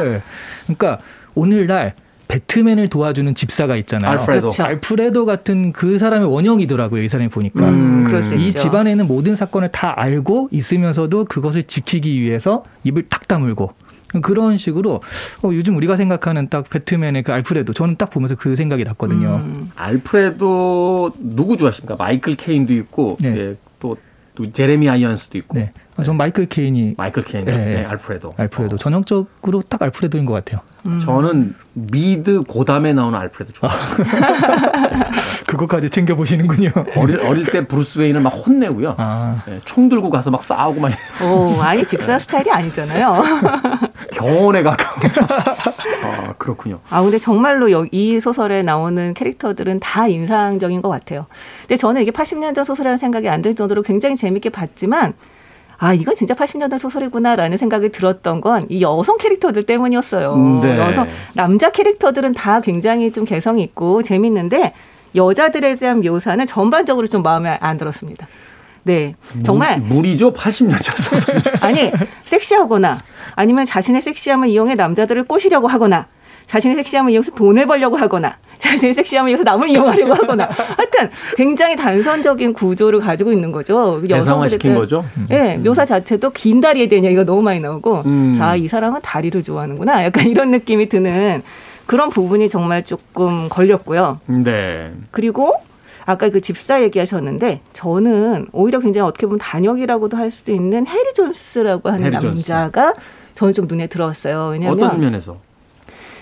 예. 그러니까 오늘날 배트맨을 도와주는 집사가 있잖아요. 알프레도. 알프레도 같은 그 사람의 원형이더라고요. 이 사람이 보니까. 음, 그럴 수 이 있죠. 집안에 있는 모든 사건을 다 알고 있으면서도 그것을 지키기 위해서 입을 탁 다물고 그런 식으로 어, 요즘 우리가 생각하는 딱 배트맨의 그 알프레도, 저는 딱 보면서 그 생각이 났거든요. 음, 알프레도 누구 좋아하십니까? 마이클 케인도 있고 네. 예, 또, 또 제레미 아이언스도 있고. 네. 전 마이클 케인이. 마이클 케인. 네, 네, 알프레도. 알프레도. 어. 전형적으로 딱 알프레도인 것 같아요. 음. 저는 미드 고담에 나오는 알프레도 좋아해요. 그것까지 챙겨보시는군요. 어릴, 어릴 때 브루스 웨인을 막 혼내고요. 아. 네, 총 들고 가서 막 싸우고 막. 오, 아니, 집사 스타일이 아니잖아요. 경원에 가까운. 아, 그렇군요. 아, 근데 정말로 이 소설에 나오는 캐릭터들은 다 인상적인 것 같아요. 근데 저는 이게 팔십 년 전 소설이라는 생각이 안 들 정도로 굉장히 재밌게 봤지만, 아, 이건 진짜 팔십 년대 소설이구나라는 생각이 들었던 건 이 여성 캐릭터들 때문이었어요. 네. 그래서 남자 캐릭터들은 다 굉장히 좀 개성이 있고 재밌는데 여자들에 대한 묘사는 전반적으로 좀 마음에 안 들었습니다. 네, 정말 물, 물이죠. 팔십 년대 소설. 아니, 섹시하거나 아니면 자신의 섹시함을 이용해 남자들을 꼬시려고 하거나, 자신의 섹시함을 이용해서 돈을 벌려고 하거나, 자신의 섹시함을 이용해서 남을 이용하려고 하거나, 하여튼 굉장히 단선적인 구조를 가지고 있는 거죠. 대상화시킨 거죠. 네, 음. 묘사 자체도 긴 다리에 대한 얘기가 너무 많이 나오고 음. 아, 이 사람은 다리를 좋아하는구나 약간 이런 느낌이 드는 그런 부분이 정말 조금 걸렸고요. 네. 그리고 아까 그 집사 얘기하셨는데, 저는 오히려 굉장히 어떻게 보면 단역이라고도 할 수 있는 해리 존스라고 하는 해리 남자가 존스. 저는 좀 눈에 들어왔어요. 왜냐하면 어떤 면에서?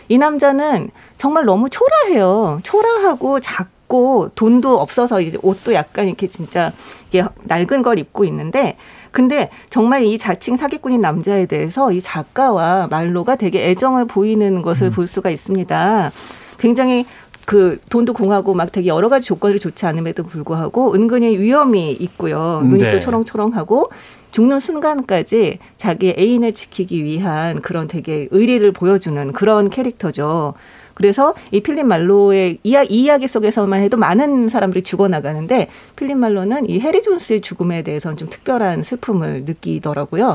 이 남자는 정말 너무 초라해요. 초라하고 작고 돈도 없어서 이제 옷도 약간 이렇게 진짜 이게 낡은 걸 입고 있는데, 근데 정말 이 자칭 사기꾼인 남자에 대해서 이 작가와 말로가 되게 애정을 보이는 것을 음. 볼 수가 있습니다. 굉장히 그 돈도 궁하고 막 되게 여러 가지 조건이 좋지 않음에도 불구하고 은근히 위험이 있고요. 눈이 네. 또 초롱초롱하고 죽는 순간까지 자기의 애인을 지키기 위한 그런 되게 의리를 보여주는 그런 캐릭터죠. 그래서 이 필립 말로의 이야, 이 이야기 속에서만 해도 많은 사람들이 죽어나가는데, 필립 말로는 이 해리 존스의 죽음에 대해서는 좀 특별한 슬픔을 느끼더라고요.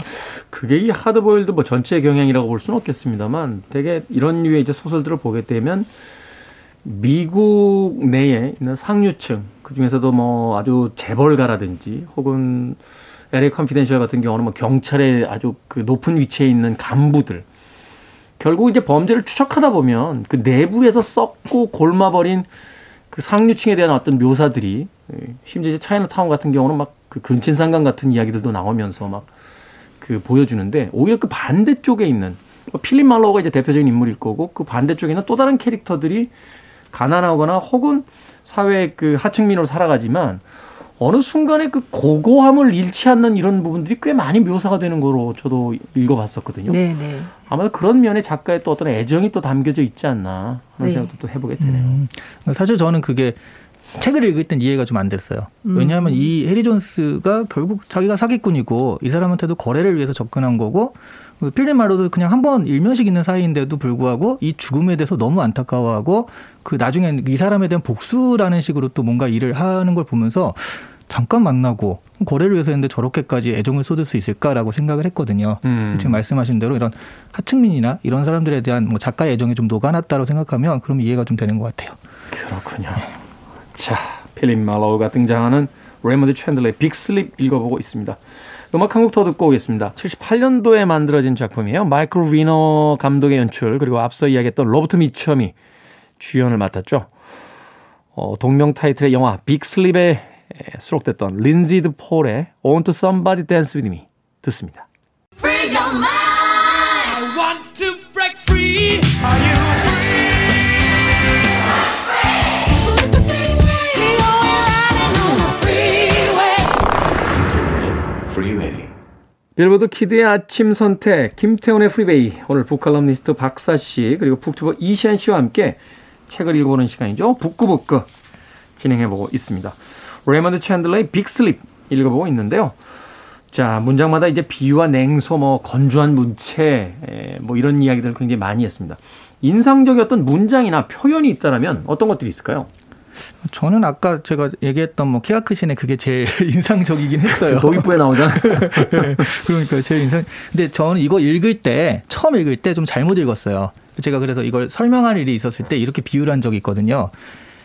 그게 이 하드보일드 뭐 전체의 경향이라고 볼 수는 없겠습니다만, 되게 이런 류의 이제 소설들을 보게 되면 미국 내에 있는 상류층, 그중에서도 뭐 아주 재벌가라든지 혹은 엘에이 컨피덴셜 같은 경우는 뭐 경찰의 아주 그 높은 위치에 있는 간부들, 결국 이제 범죄를 추적하다 보면 그 내부에서 썩고 곪아버린 그 상류층에 대한 어떤 묘사들이, 심지어 이제 차이나타운 같은 경우는 막 그 근친상간 같은 이야기들도 나오면서 막 그 보여주는데, 오히려 그 반대쪽에 있는 필립 말로우가 이제 대표적인 인물일 거고, 그 반대쪽에 있는 또 다른 캐릭터들이 가난하거나 혹은 사회의 그 하층민으로 살아가지만 어느 순간에 그 고고함을 잃지 않는 이런 부분들이 꽤 많이 묘사가 되는 거로 저도 읽어봤었거든요. 네네. 아마도 그런 면에 작가의 또 어떤 애정이 또 담겨져 있지 않나 하는 네. 생각도 또 해보게 되네요. 음, 사실 저는 그게 책을 읽을 땐 이해가 좀 안 됐어요. 음. 왜냐하면 이 해리 존스가 결국 자기가 사기꾼이고 이 사람한테도 거래를 위해서 접근한 거고, 필립 말로도 그냥 한번 일면식 있는 사이인데도 불구하고 이 죽음에 대해서 너무 안타까워하고 그 나중엔 이 사람에 대한 복수라는 식으로 또 뭔가 일을 하는 걸 보면서 잠깐 만나고 거래를 위해서 했는데 저렇게까지 애정을 쏟을 수 있을까라고 생각을 했거든요. 음. 지금 말씀하신 대로 이런 하층민이나 이런 사람들에 대한 뭐 작가의 애정이 좀 녹아났다고 생각하면 그럼 이해가 좀 되는 것 같아요. 그렇군요. 자, 필립 말로우가 등장하는 레이먼드 챈들러의 빅슬립 읽어보고 있습니다. 음악 한 곡 더 듣고 오겠습니다. 칠십팔 년도에 만들어진 작품이에요. 마이클 위너 감독의 연출, 그리고 앞서 이야기했던 로버트 미첨이 주연을 맡았죠. 어, 동명 타이틀의 영화 빅슬립에 수록됐던 린지드 폴의 On to Somebody Dance With Me 듣습니다. Free your mind. I want to break free. Are you free? I'm free. On the freeway. You're riding on the freeway. Freeway. 빌보드 키드의 아침 선택 김태훈의 프리베이. 오늘 북칼럼니스트 박사 씨 그리고 북튜버 이시안 씨와 함께 책을 읽어보는 시간이죠. 북구북구 진행해보고 있습니다. 레이먼드 챈들러의 빅슬립 읽어보고 있는데요. 자, 문장마다 이제 비유와 냉소, 뭐 건조한 문체, 에, 뭐 이런 이야기들을 굉장히 많이 했습니다. 인상적이었던 문장이나 표현이 있다라면 어떤 것들이 있을까요? 저는 아까 제가 얘기했던 뭐 키가 크시네 그게 제일 인상적이긴 했어요. 도입부에 나오잖아요. 네, 그러니까요. 제일 인상. 근데 저는 이거 읽을 때 처음 읽을 때 좀 잘못 읽었어요. 제가 그래서 이걸 설명할 일이 있었을 때 이렇게 비유를 한 적이 있거든요.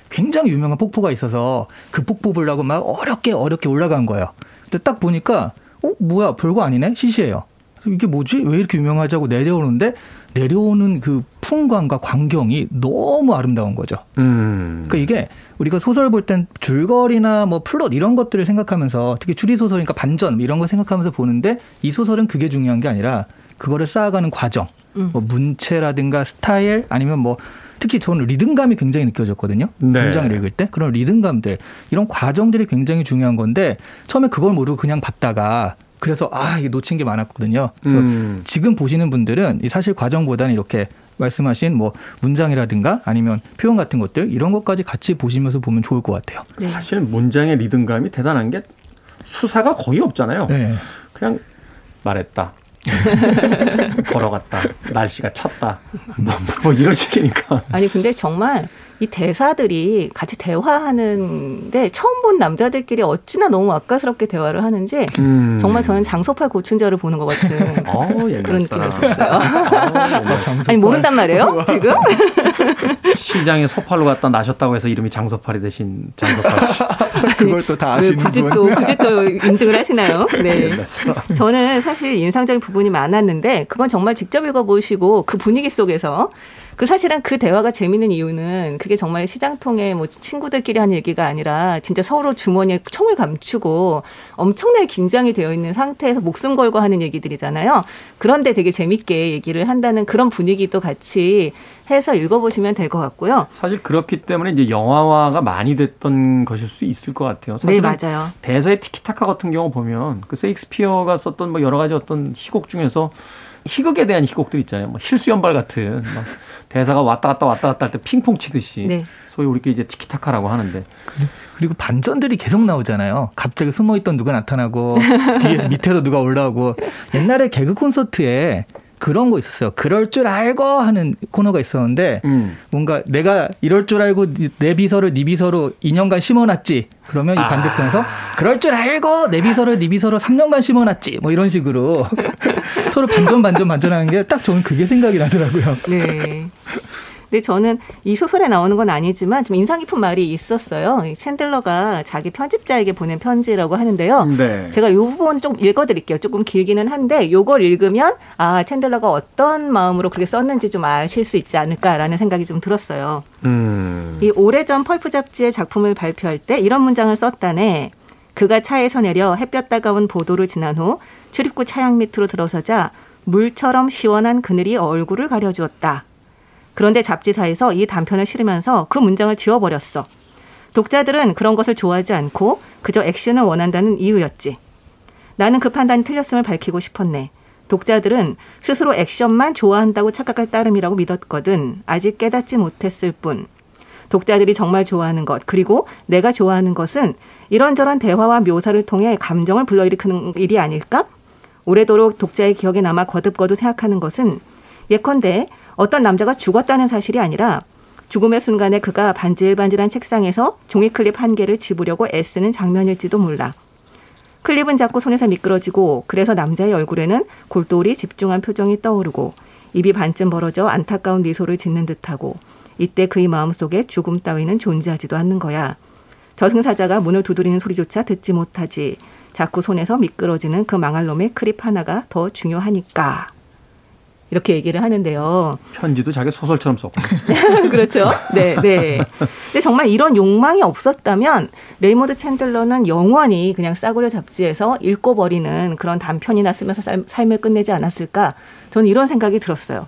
굉장히 유명한 폭포가 있어서 그 폭포 보려고 막 어렵게 어렵게 올라간 거예요. 근데 딱 보니까 어? 뭐야? 별거 아니네? 시시해요. 이게 뭐지? 왜 이렇게 유명하자고 내려오는데 내려오는 그 풍광과 광경이 너무 아름다운 거죠. 음. 그러니까 이게 우리가 소설 볼 땐 줄거리나 뭐 플롯 이런 것들을 생각하면서 특히 추리소설이니까 반전 이런 거 생각하면서 보는데 이 소설은 그게 중요한 게 아니라 그거를 쌓아가는 과정. 음. 뭐 문체라든가 스타일 아니면 뭐 특히 저는 리듬감이 굉장히 느껴졌거든요. 네. 문장을 읽을 때. 그런 리듬감들. 이런 과정들이 굉장히 중요한 건데 처음에 그걸 모르고 그냥 봤다가 그래서 아, 이게 놓친 게 많았거든요. 그래서 음. 지금 보시는 분들은 사실 과정보다는 이렇게 말씀하신 뭐 문장이라든가 아니면 표현 같은 것들 이런 것까지 같이 보시면서 보면 좋을 것 같아요. 네. 사실 문장의 리듬감이 대단한 게 수사가 거의 없잖아요. 네. 그냥 말했다. 걸어갔다. 날씨가 찼다. 뭐, 뭐 이런 식이니까. 아니 근데 정말 이 대사들이 같이 대화하는데 처음 본 남자들끼리 어찌나 너무 아까스럽게 대화를 하는지 음. 정말 저는 장소팔 고춘자를 보는 것 같은 어, 그런 느낌이었어요. 어, 아니 모른단 말이에요 지금? 시장에 소팔로 갔다 나셨다고 해서 이름이 장소팔이 대신 장소팔 씨. 그걸 또 다 아시는 분. 굳이 또, 굳이 또 인증을 하시나요? 네. 저는 사실 인상적인 부분이 많았는데 그건 정말 직접 읽어보시고 그 분위기 속에서 그 사실은 그 대화가 재밌는 이유는 그게 정말 시장통에 뭐 친구들끼리 하는 얘기가 아니라 진짜 서로 주머니에 총을 감추고 엄청나게 긴장이 되어 있는 상태에서 목숨 걸고 하는 얘기들이잖아요. 그런데 되게 재밌게 얘기를 한다는 그런 분위기도 같이 해서 읽어보시면 될 것 같고요. 사실 그렇기 때문에 이제 영화화가 많이 됐던 것일 수 있을 것 같아요. 네, 맞아요. 대사의 티키타카 같은 경우 보면 그 세익스피어가 썼던 뭐 여러 가지 어떤 희곡 중에서 희극에 대한 희곡들 있잖아요. 뭐 실수연발 같은 막 대사가 왔다 갔다 왔다 갔다 할 때 핑퐁 치듯이 네. 소위 우리끼리 이제 티키타카라고 하는데 그리고 반전들이 계속 나오잖아요. 갑자기 숨어있던 누가 나타나고 뒤에서 밑에서 누가 올라오고 옛날에 개그 콘서트에 그런 거 있었어요. 그럴 줄 알고 하는 코너가 있었는데 음. 뭔가 내가 이럴 줄 알고 내 비서를 네 비서로 이 년간 심어놨지. 그러면 아. 이 반대편에서 그럴 줄 알고 내 비서를 네 비서로 삼 년간 심어놨지. 뭐 이런 식으로 서로 반전 반전 반전하는 게 딱 저는 그게 생각이 나더라고요. 네. 근데 저는 이 소설에 나오는 건 아니지만 좀 인상 깊은 말이 있었어요. 챈들러가 자기 편집자에게 보낸 편지라고 하는데요. 네. 제가 이 부분 좀 읽어드릴게요. 조금 길기는 한데 이걸 읽으면 아 챈들러가 어떤 마음으로 그렇게 썼는지 좀 아실 수 있지 않을까라는 생각이 좀 들었어요. 음. 이 오래전 펄프 잡지의 작품을 발표할 때 이런 문장을 썼다네. 그가 차에서 내려 햇볕 따가운 보도를 지난 후 출입구 차양 밑으로 들어서자 물처럼 시원한 그늘이 얼굴을 가려주었다. 그런데 잡지사에서 이 단편을 실으면서 그 문장을 지워버렸어. 독자들은 그런 것을 좋아하지 않고 그저 액션을 원한다는 이유였지. 나는 그 판단이 틀렸음을 밝히고 싶었네. 독자들은 스스로 액션만 좋아한다고 착각할 따름이라고 믿었거든. 아직 깨닫지 못했을 뿐. 독자들이 정말 좋아하는 것, 그리고 내가 좋아하는 것은 이런저런 대화와 묘사를 통해 감정을 불러일으키는 일이 아닐까? 오래도록 독자의 기억에 남아 거듭거듭 생각하는 것은 예컨대 어떤 남자가 죽었다는 사실이 아니라 죽음의 순간에 그가 반질반질한 책상에서 종이 클립 한 개를 집으려고 애쓰는 장면일지도 몰라. 클립은 자꾸 손에서 미끄러지고 그래서 남자의 얼굴에는 골똘히 집중한 표정이 떠오르고 입이 반쯤 벌어져 안타까운 미소를 짓는 듯하고 이때 그의 마음속에 죽음 따위는 존재하지도 않는 거야. 저승사자가 문을 두드리는 소리조차 듣지 못하지. 자꾸 손에서 미끄러지는 그 망할 놈의 클립 하나가 더 중요하니까. 이렇게 얘기를 하는데요. 편지도 자기 소설처럼 썼고. 그렇죠. 네, 네. 근데 정말 이런 욕망이 없었다면 레이먼드 챈들러는 영원히 그냥 싸구려 잡지에서 읽고버리는 그런 단편이나 쓰면서 삶을 끝내지 않았을까? 저는 이런 생각이 들었어요.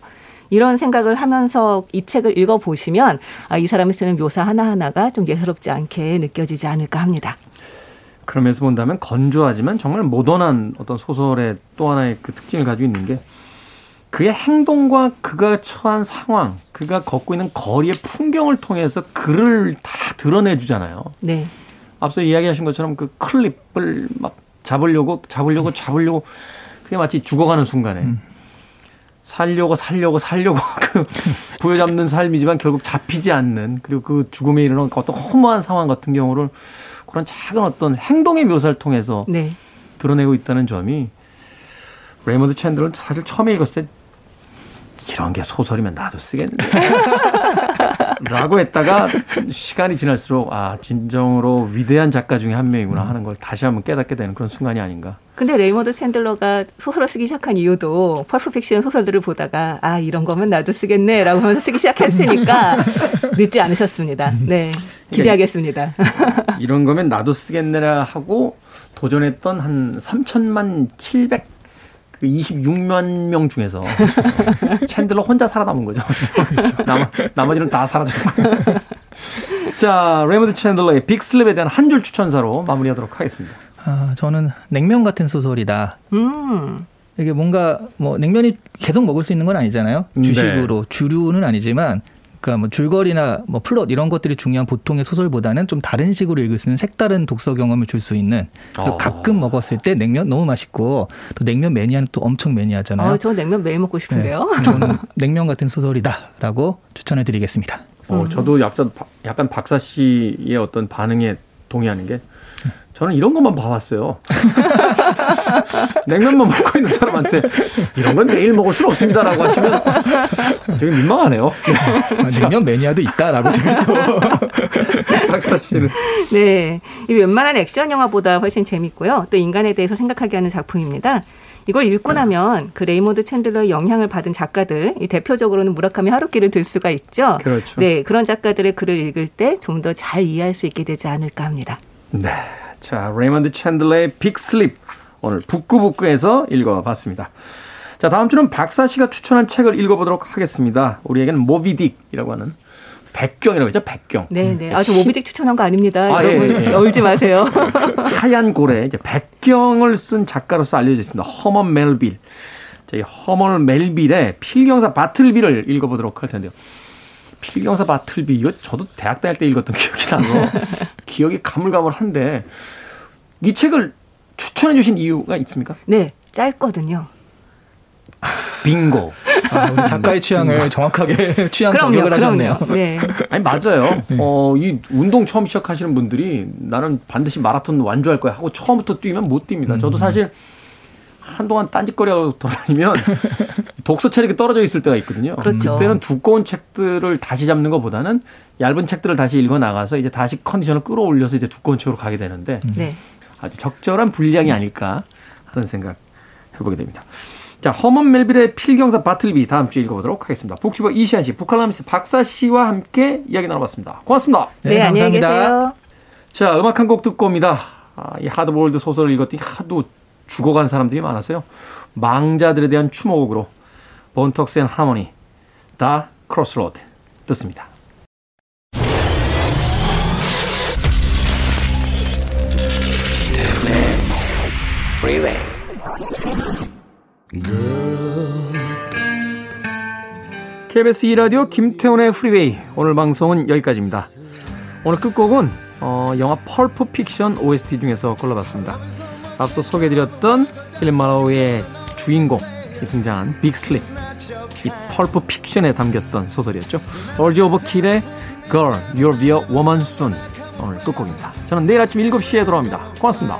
이런 생각을 하면서 이 책을 읽어보시면 아, 이 사람이 쓰는 묘사 하나하나가 좀 예사롭지 않게 느껴지지 않을까 합니다. 그러면서 본다면 건조하지만 정말 모던한 어떤 소설의 또 하나의 그 특징을 가지고 있는 게 그의 행동과 그가 처한 상황, 그가 걷고 있는 거리의 풍경을 통해서 글을 다 드러내주잖아요. 네. 앞서 이야기하신 것처럼 그 클립을 막 잡으려고 잡으려고 잡으려고 그게 마치 죽어가는 순간에 음. 살려고 살려고 살려고 그 부여잡는 삶이지만 결국 잡히지 않는 그리고 그 죽음에 이르는 어떤 허무한 상황 같은 경우를 그런 작은 어떤 행동의 묘사를 통해서 네. 드러내고 있다는 점이 레이먼드 챈들러는 사실 처음에 읽었을 때 이런 게 소설이면 나도 쓰겠네 라고 했다가 시간이 지날수록 아 진정으로 위대한 작가 중에 한 명이구나 하는 걸 다시 한번 깨닫게 되는 그런 순간이 아닌가. 근데 레이먼드 챈들러가 소설을 쓰기 시작한 이유도 펄프 픽션 소설들을 보다가 아 이런 거면 나도 쓰겠네 라고 하면서 쓰기 시작했으니까 늦지 않으셨습니다. 네, 기대하겠습니다. 이런 거면 나도 쓰겠네라 하고 도전했던 한 삼천만 칠백 그 이십육만 명 중에서 챈들러 혼자 살아남은 거죠. 남, 나머지는 다 사라졌고. 자, 레이먼드 챈들러의 빅슬립에 대한 한 줄 추천사로 마무리하도록 하겠습니다. 아, 저는 냉면 같은 소설이다. 음. 이게 뭔가 뭐 냉면이 계속 먹을 수 있는 건 아니잖아요. 주식으로 네. 주류는 아니지만. 그러니까 뭐 줄거리나 뭐 플롯 이런 것들이 중요한 보통의 소설보다는 좀 다른 식으로 읽을 수 있는 색다른 독서 경험을 줄 수 있는 그래서 가끔 먹었을 때 냉면 너무 맛있고 또 냉면 매니아는 또 엄청 매니아잖아요. 어, 저 냉면 매일 먹고 싶은데요. 네, 저는 냉면 같은 소설이다라고 추천해드리겠습니다. 어, 저도 약간, 약간 박사 씨의 어떤 반응에 동의하는 게 저는 이런 것만 봐왔어요. 냉면만 먹고 있는 사람한테 이런 건 매일 먹을 수는 없습니다라고 하시면 되게 민망하네요. 냉면 매니아도 있다라고 제가 또 박사 씨는. 네, 이 웬만한 액션 영화보다 훨씬 재밌고요. 또 인간에 대해서 생각하게 하는 작품입니다. 이걸 읽고 나면 그 레이먼드 챈들러의 영향을 받은 작가들, 이 대표적으로는 무라카미 하루키를 들 수가 있죠. 그렇죠. 네, 그런 작가들의 글을 읽을 때 좀 더 잘 이해할 수 있게 되지 않을까 합니다. 네. 자, 레이먼드 챈들러의 빅슬립 오늘 북구북구에서 읽어봤습니다. 자, 다음 주는 박사 씨가 추천한 책을 읽어보도록 하겠습니다. 우리에게는 모비딕이라고 하는 백경이라고 했죠? 백경. 네네. 아, 저 모비딕 추천한 거 아닙니다. 아, 여러분 예, 예, 예. 울지 마세요. 하얀 고래 이제 백경을 쓴 작가로서 알려져 있습니다. 허먼 멜빌. 자, 이 허먼 멜빌의 필경사 바틀비를 읽어보도록 할 텐데요. 필경사 바틀비 이거 저도 대학 다닐 때 읽었던 기억이 나서 기억이 가물가물한데 이 책을 추천해 주신 이유가 있습니까? 네, 짧거든요. 빙고. 아, 우리 작가의 취향을 빙고. 정확하게 취향 그럼요, 저격을 그럼요. 하셨네요. 네. 아니 맞아요. 네. 어, 이 운동 처음 시작하시는 분들이 나는 반드시 마라톤 완주할 거야 하고 처음부터 뛰면 못 뜁니다. 저도 사실 한동안 딴짓거리하고 돌아다니면 독서 체력이 떨어져 있을 때가 있거든요. 그렇죠. 그때는 두꺼운 책들을 다시 잡는 것보다는 얇은 책들을 다시 읽어 나가서 이제 다시 컨디션을 끌어올려서 이제 두꺼운 책으로 가게 되는데 네. 아주 적절한 분량이 아닐까 하는 생각 해보게 됩니다. 자, 허먼 멜빌의 필경사 바틀비 다음 주에 읽어보도록 하겠습니다. 북튜버 이시안 씨, 북칼럼니스트 박사 씨와 함께 이야기 나눠봤습니다. 고맙습니다. 네, 네 안녕히 계세요. 자, 음악 한 곡 듣고 옵니다. 아, 이 하드보일드 소설을 읽었더니 하도 죽어간 사람들이 많았어요. 망자들에 대한 추모곡으로 본턱스 앤 하모니, The Crossroad 듣습니다. Freeway. 케이비에스 이 라디오 김태훈의 프리웨이 오늘 방송은 여기까지입니다. 오늘 끝곡은 어, 영화 펄프 픽션 오에스티 중에서 골라봤습니다. 앞서 소개해드렸던 필립 마로우의 주인공이 등장한 빅슬립, 이 펄프 픽션에 담겼던 소설이었죠. 얼지 오버킬의 Girl, You'll Be a Woman Soon 오늘 끝곡입니다. 저는 내일 아침 일곱 시에 돌아옵니다. 고맙습니다.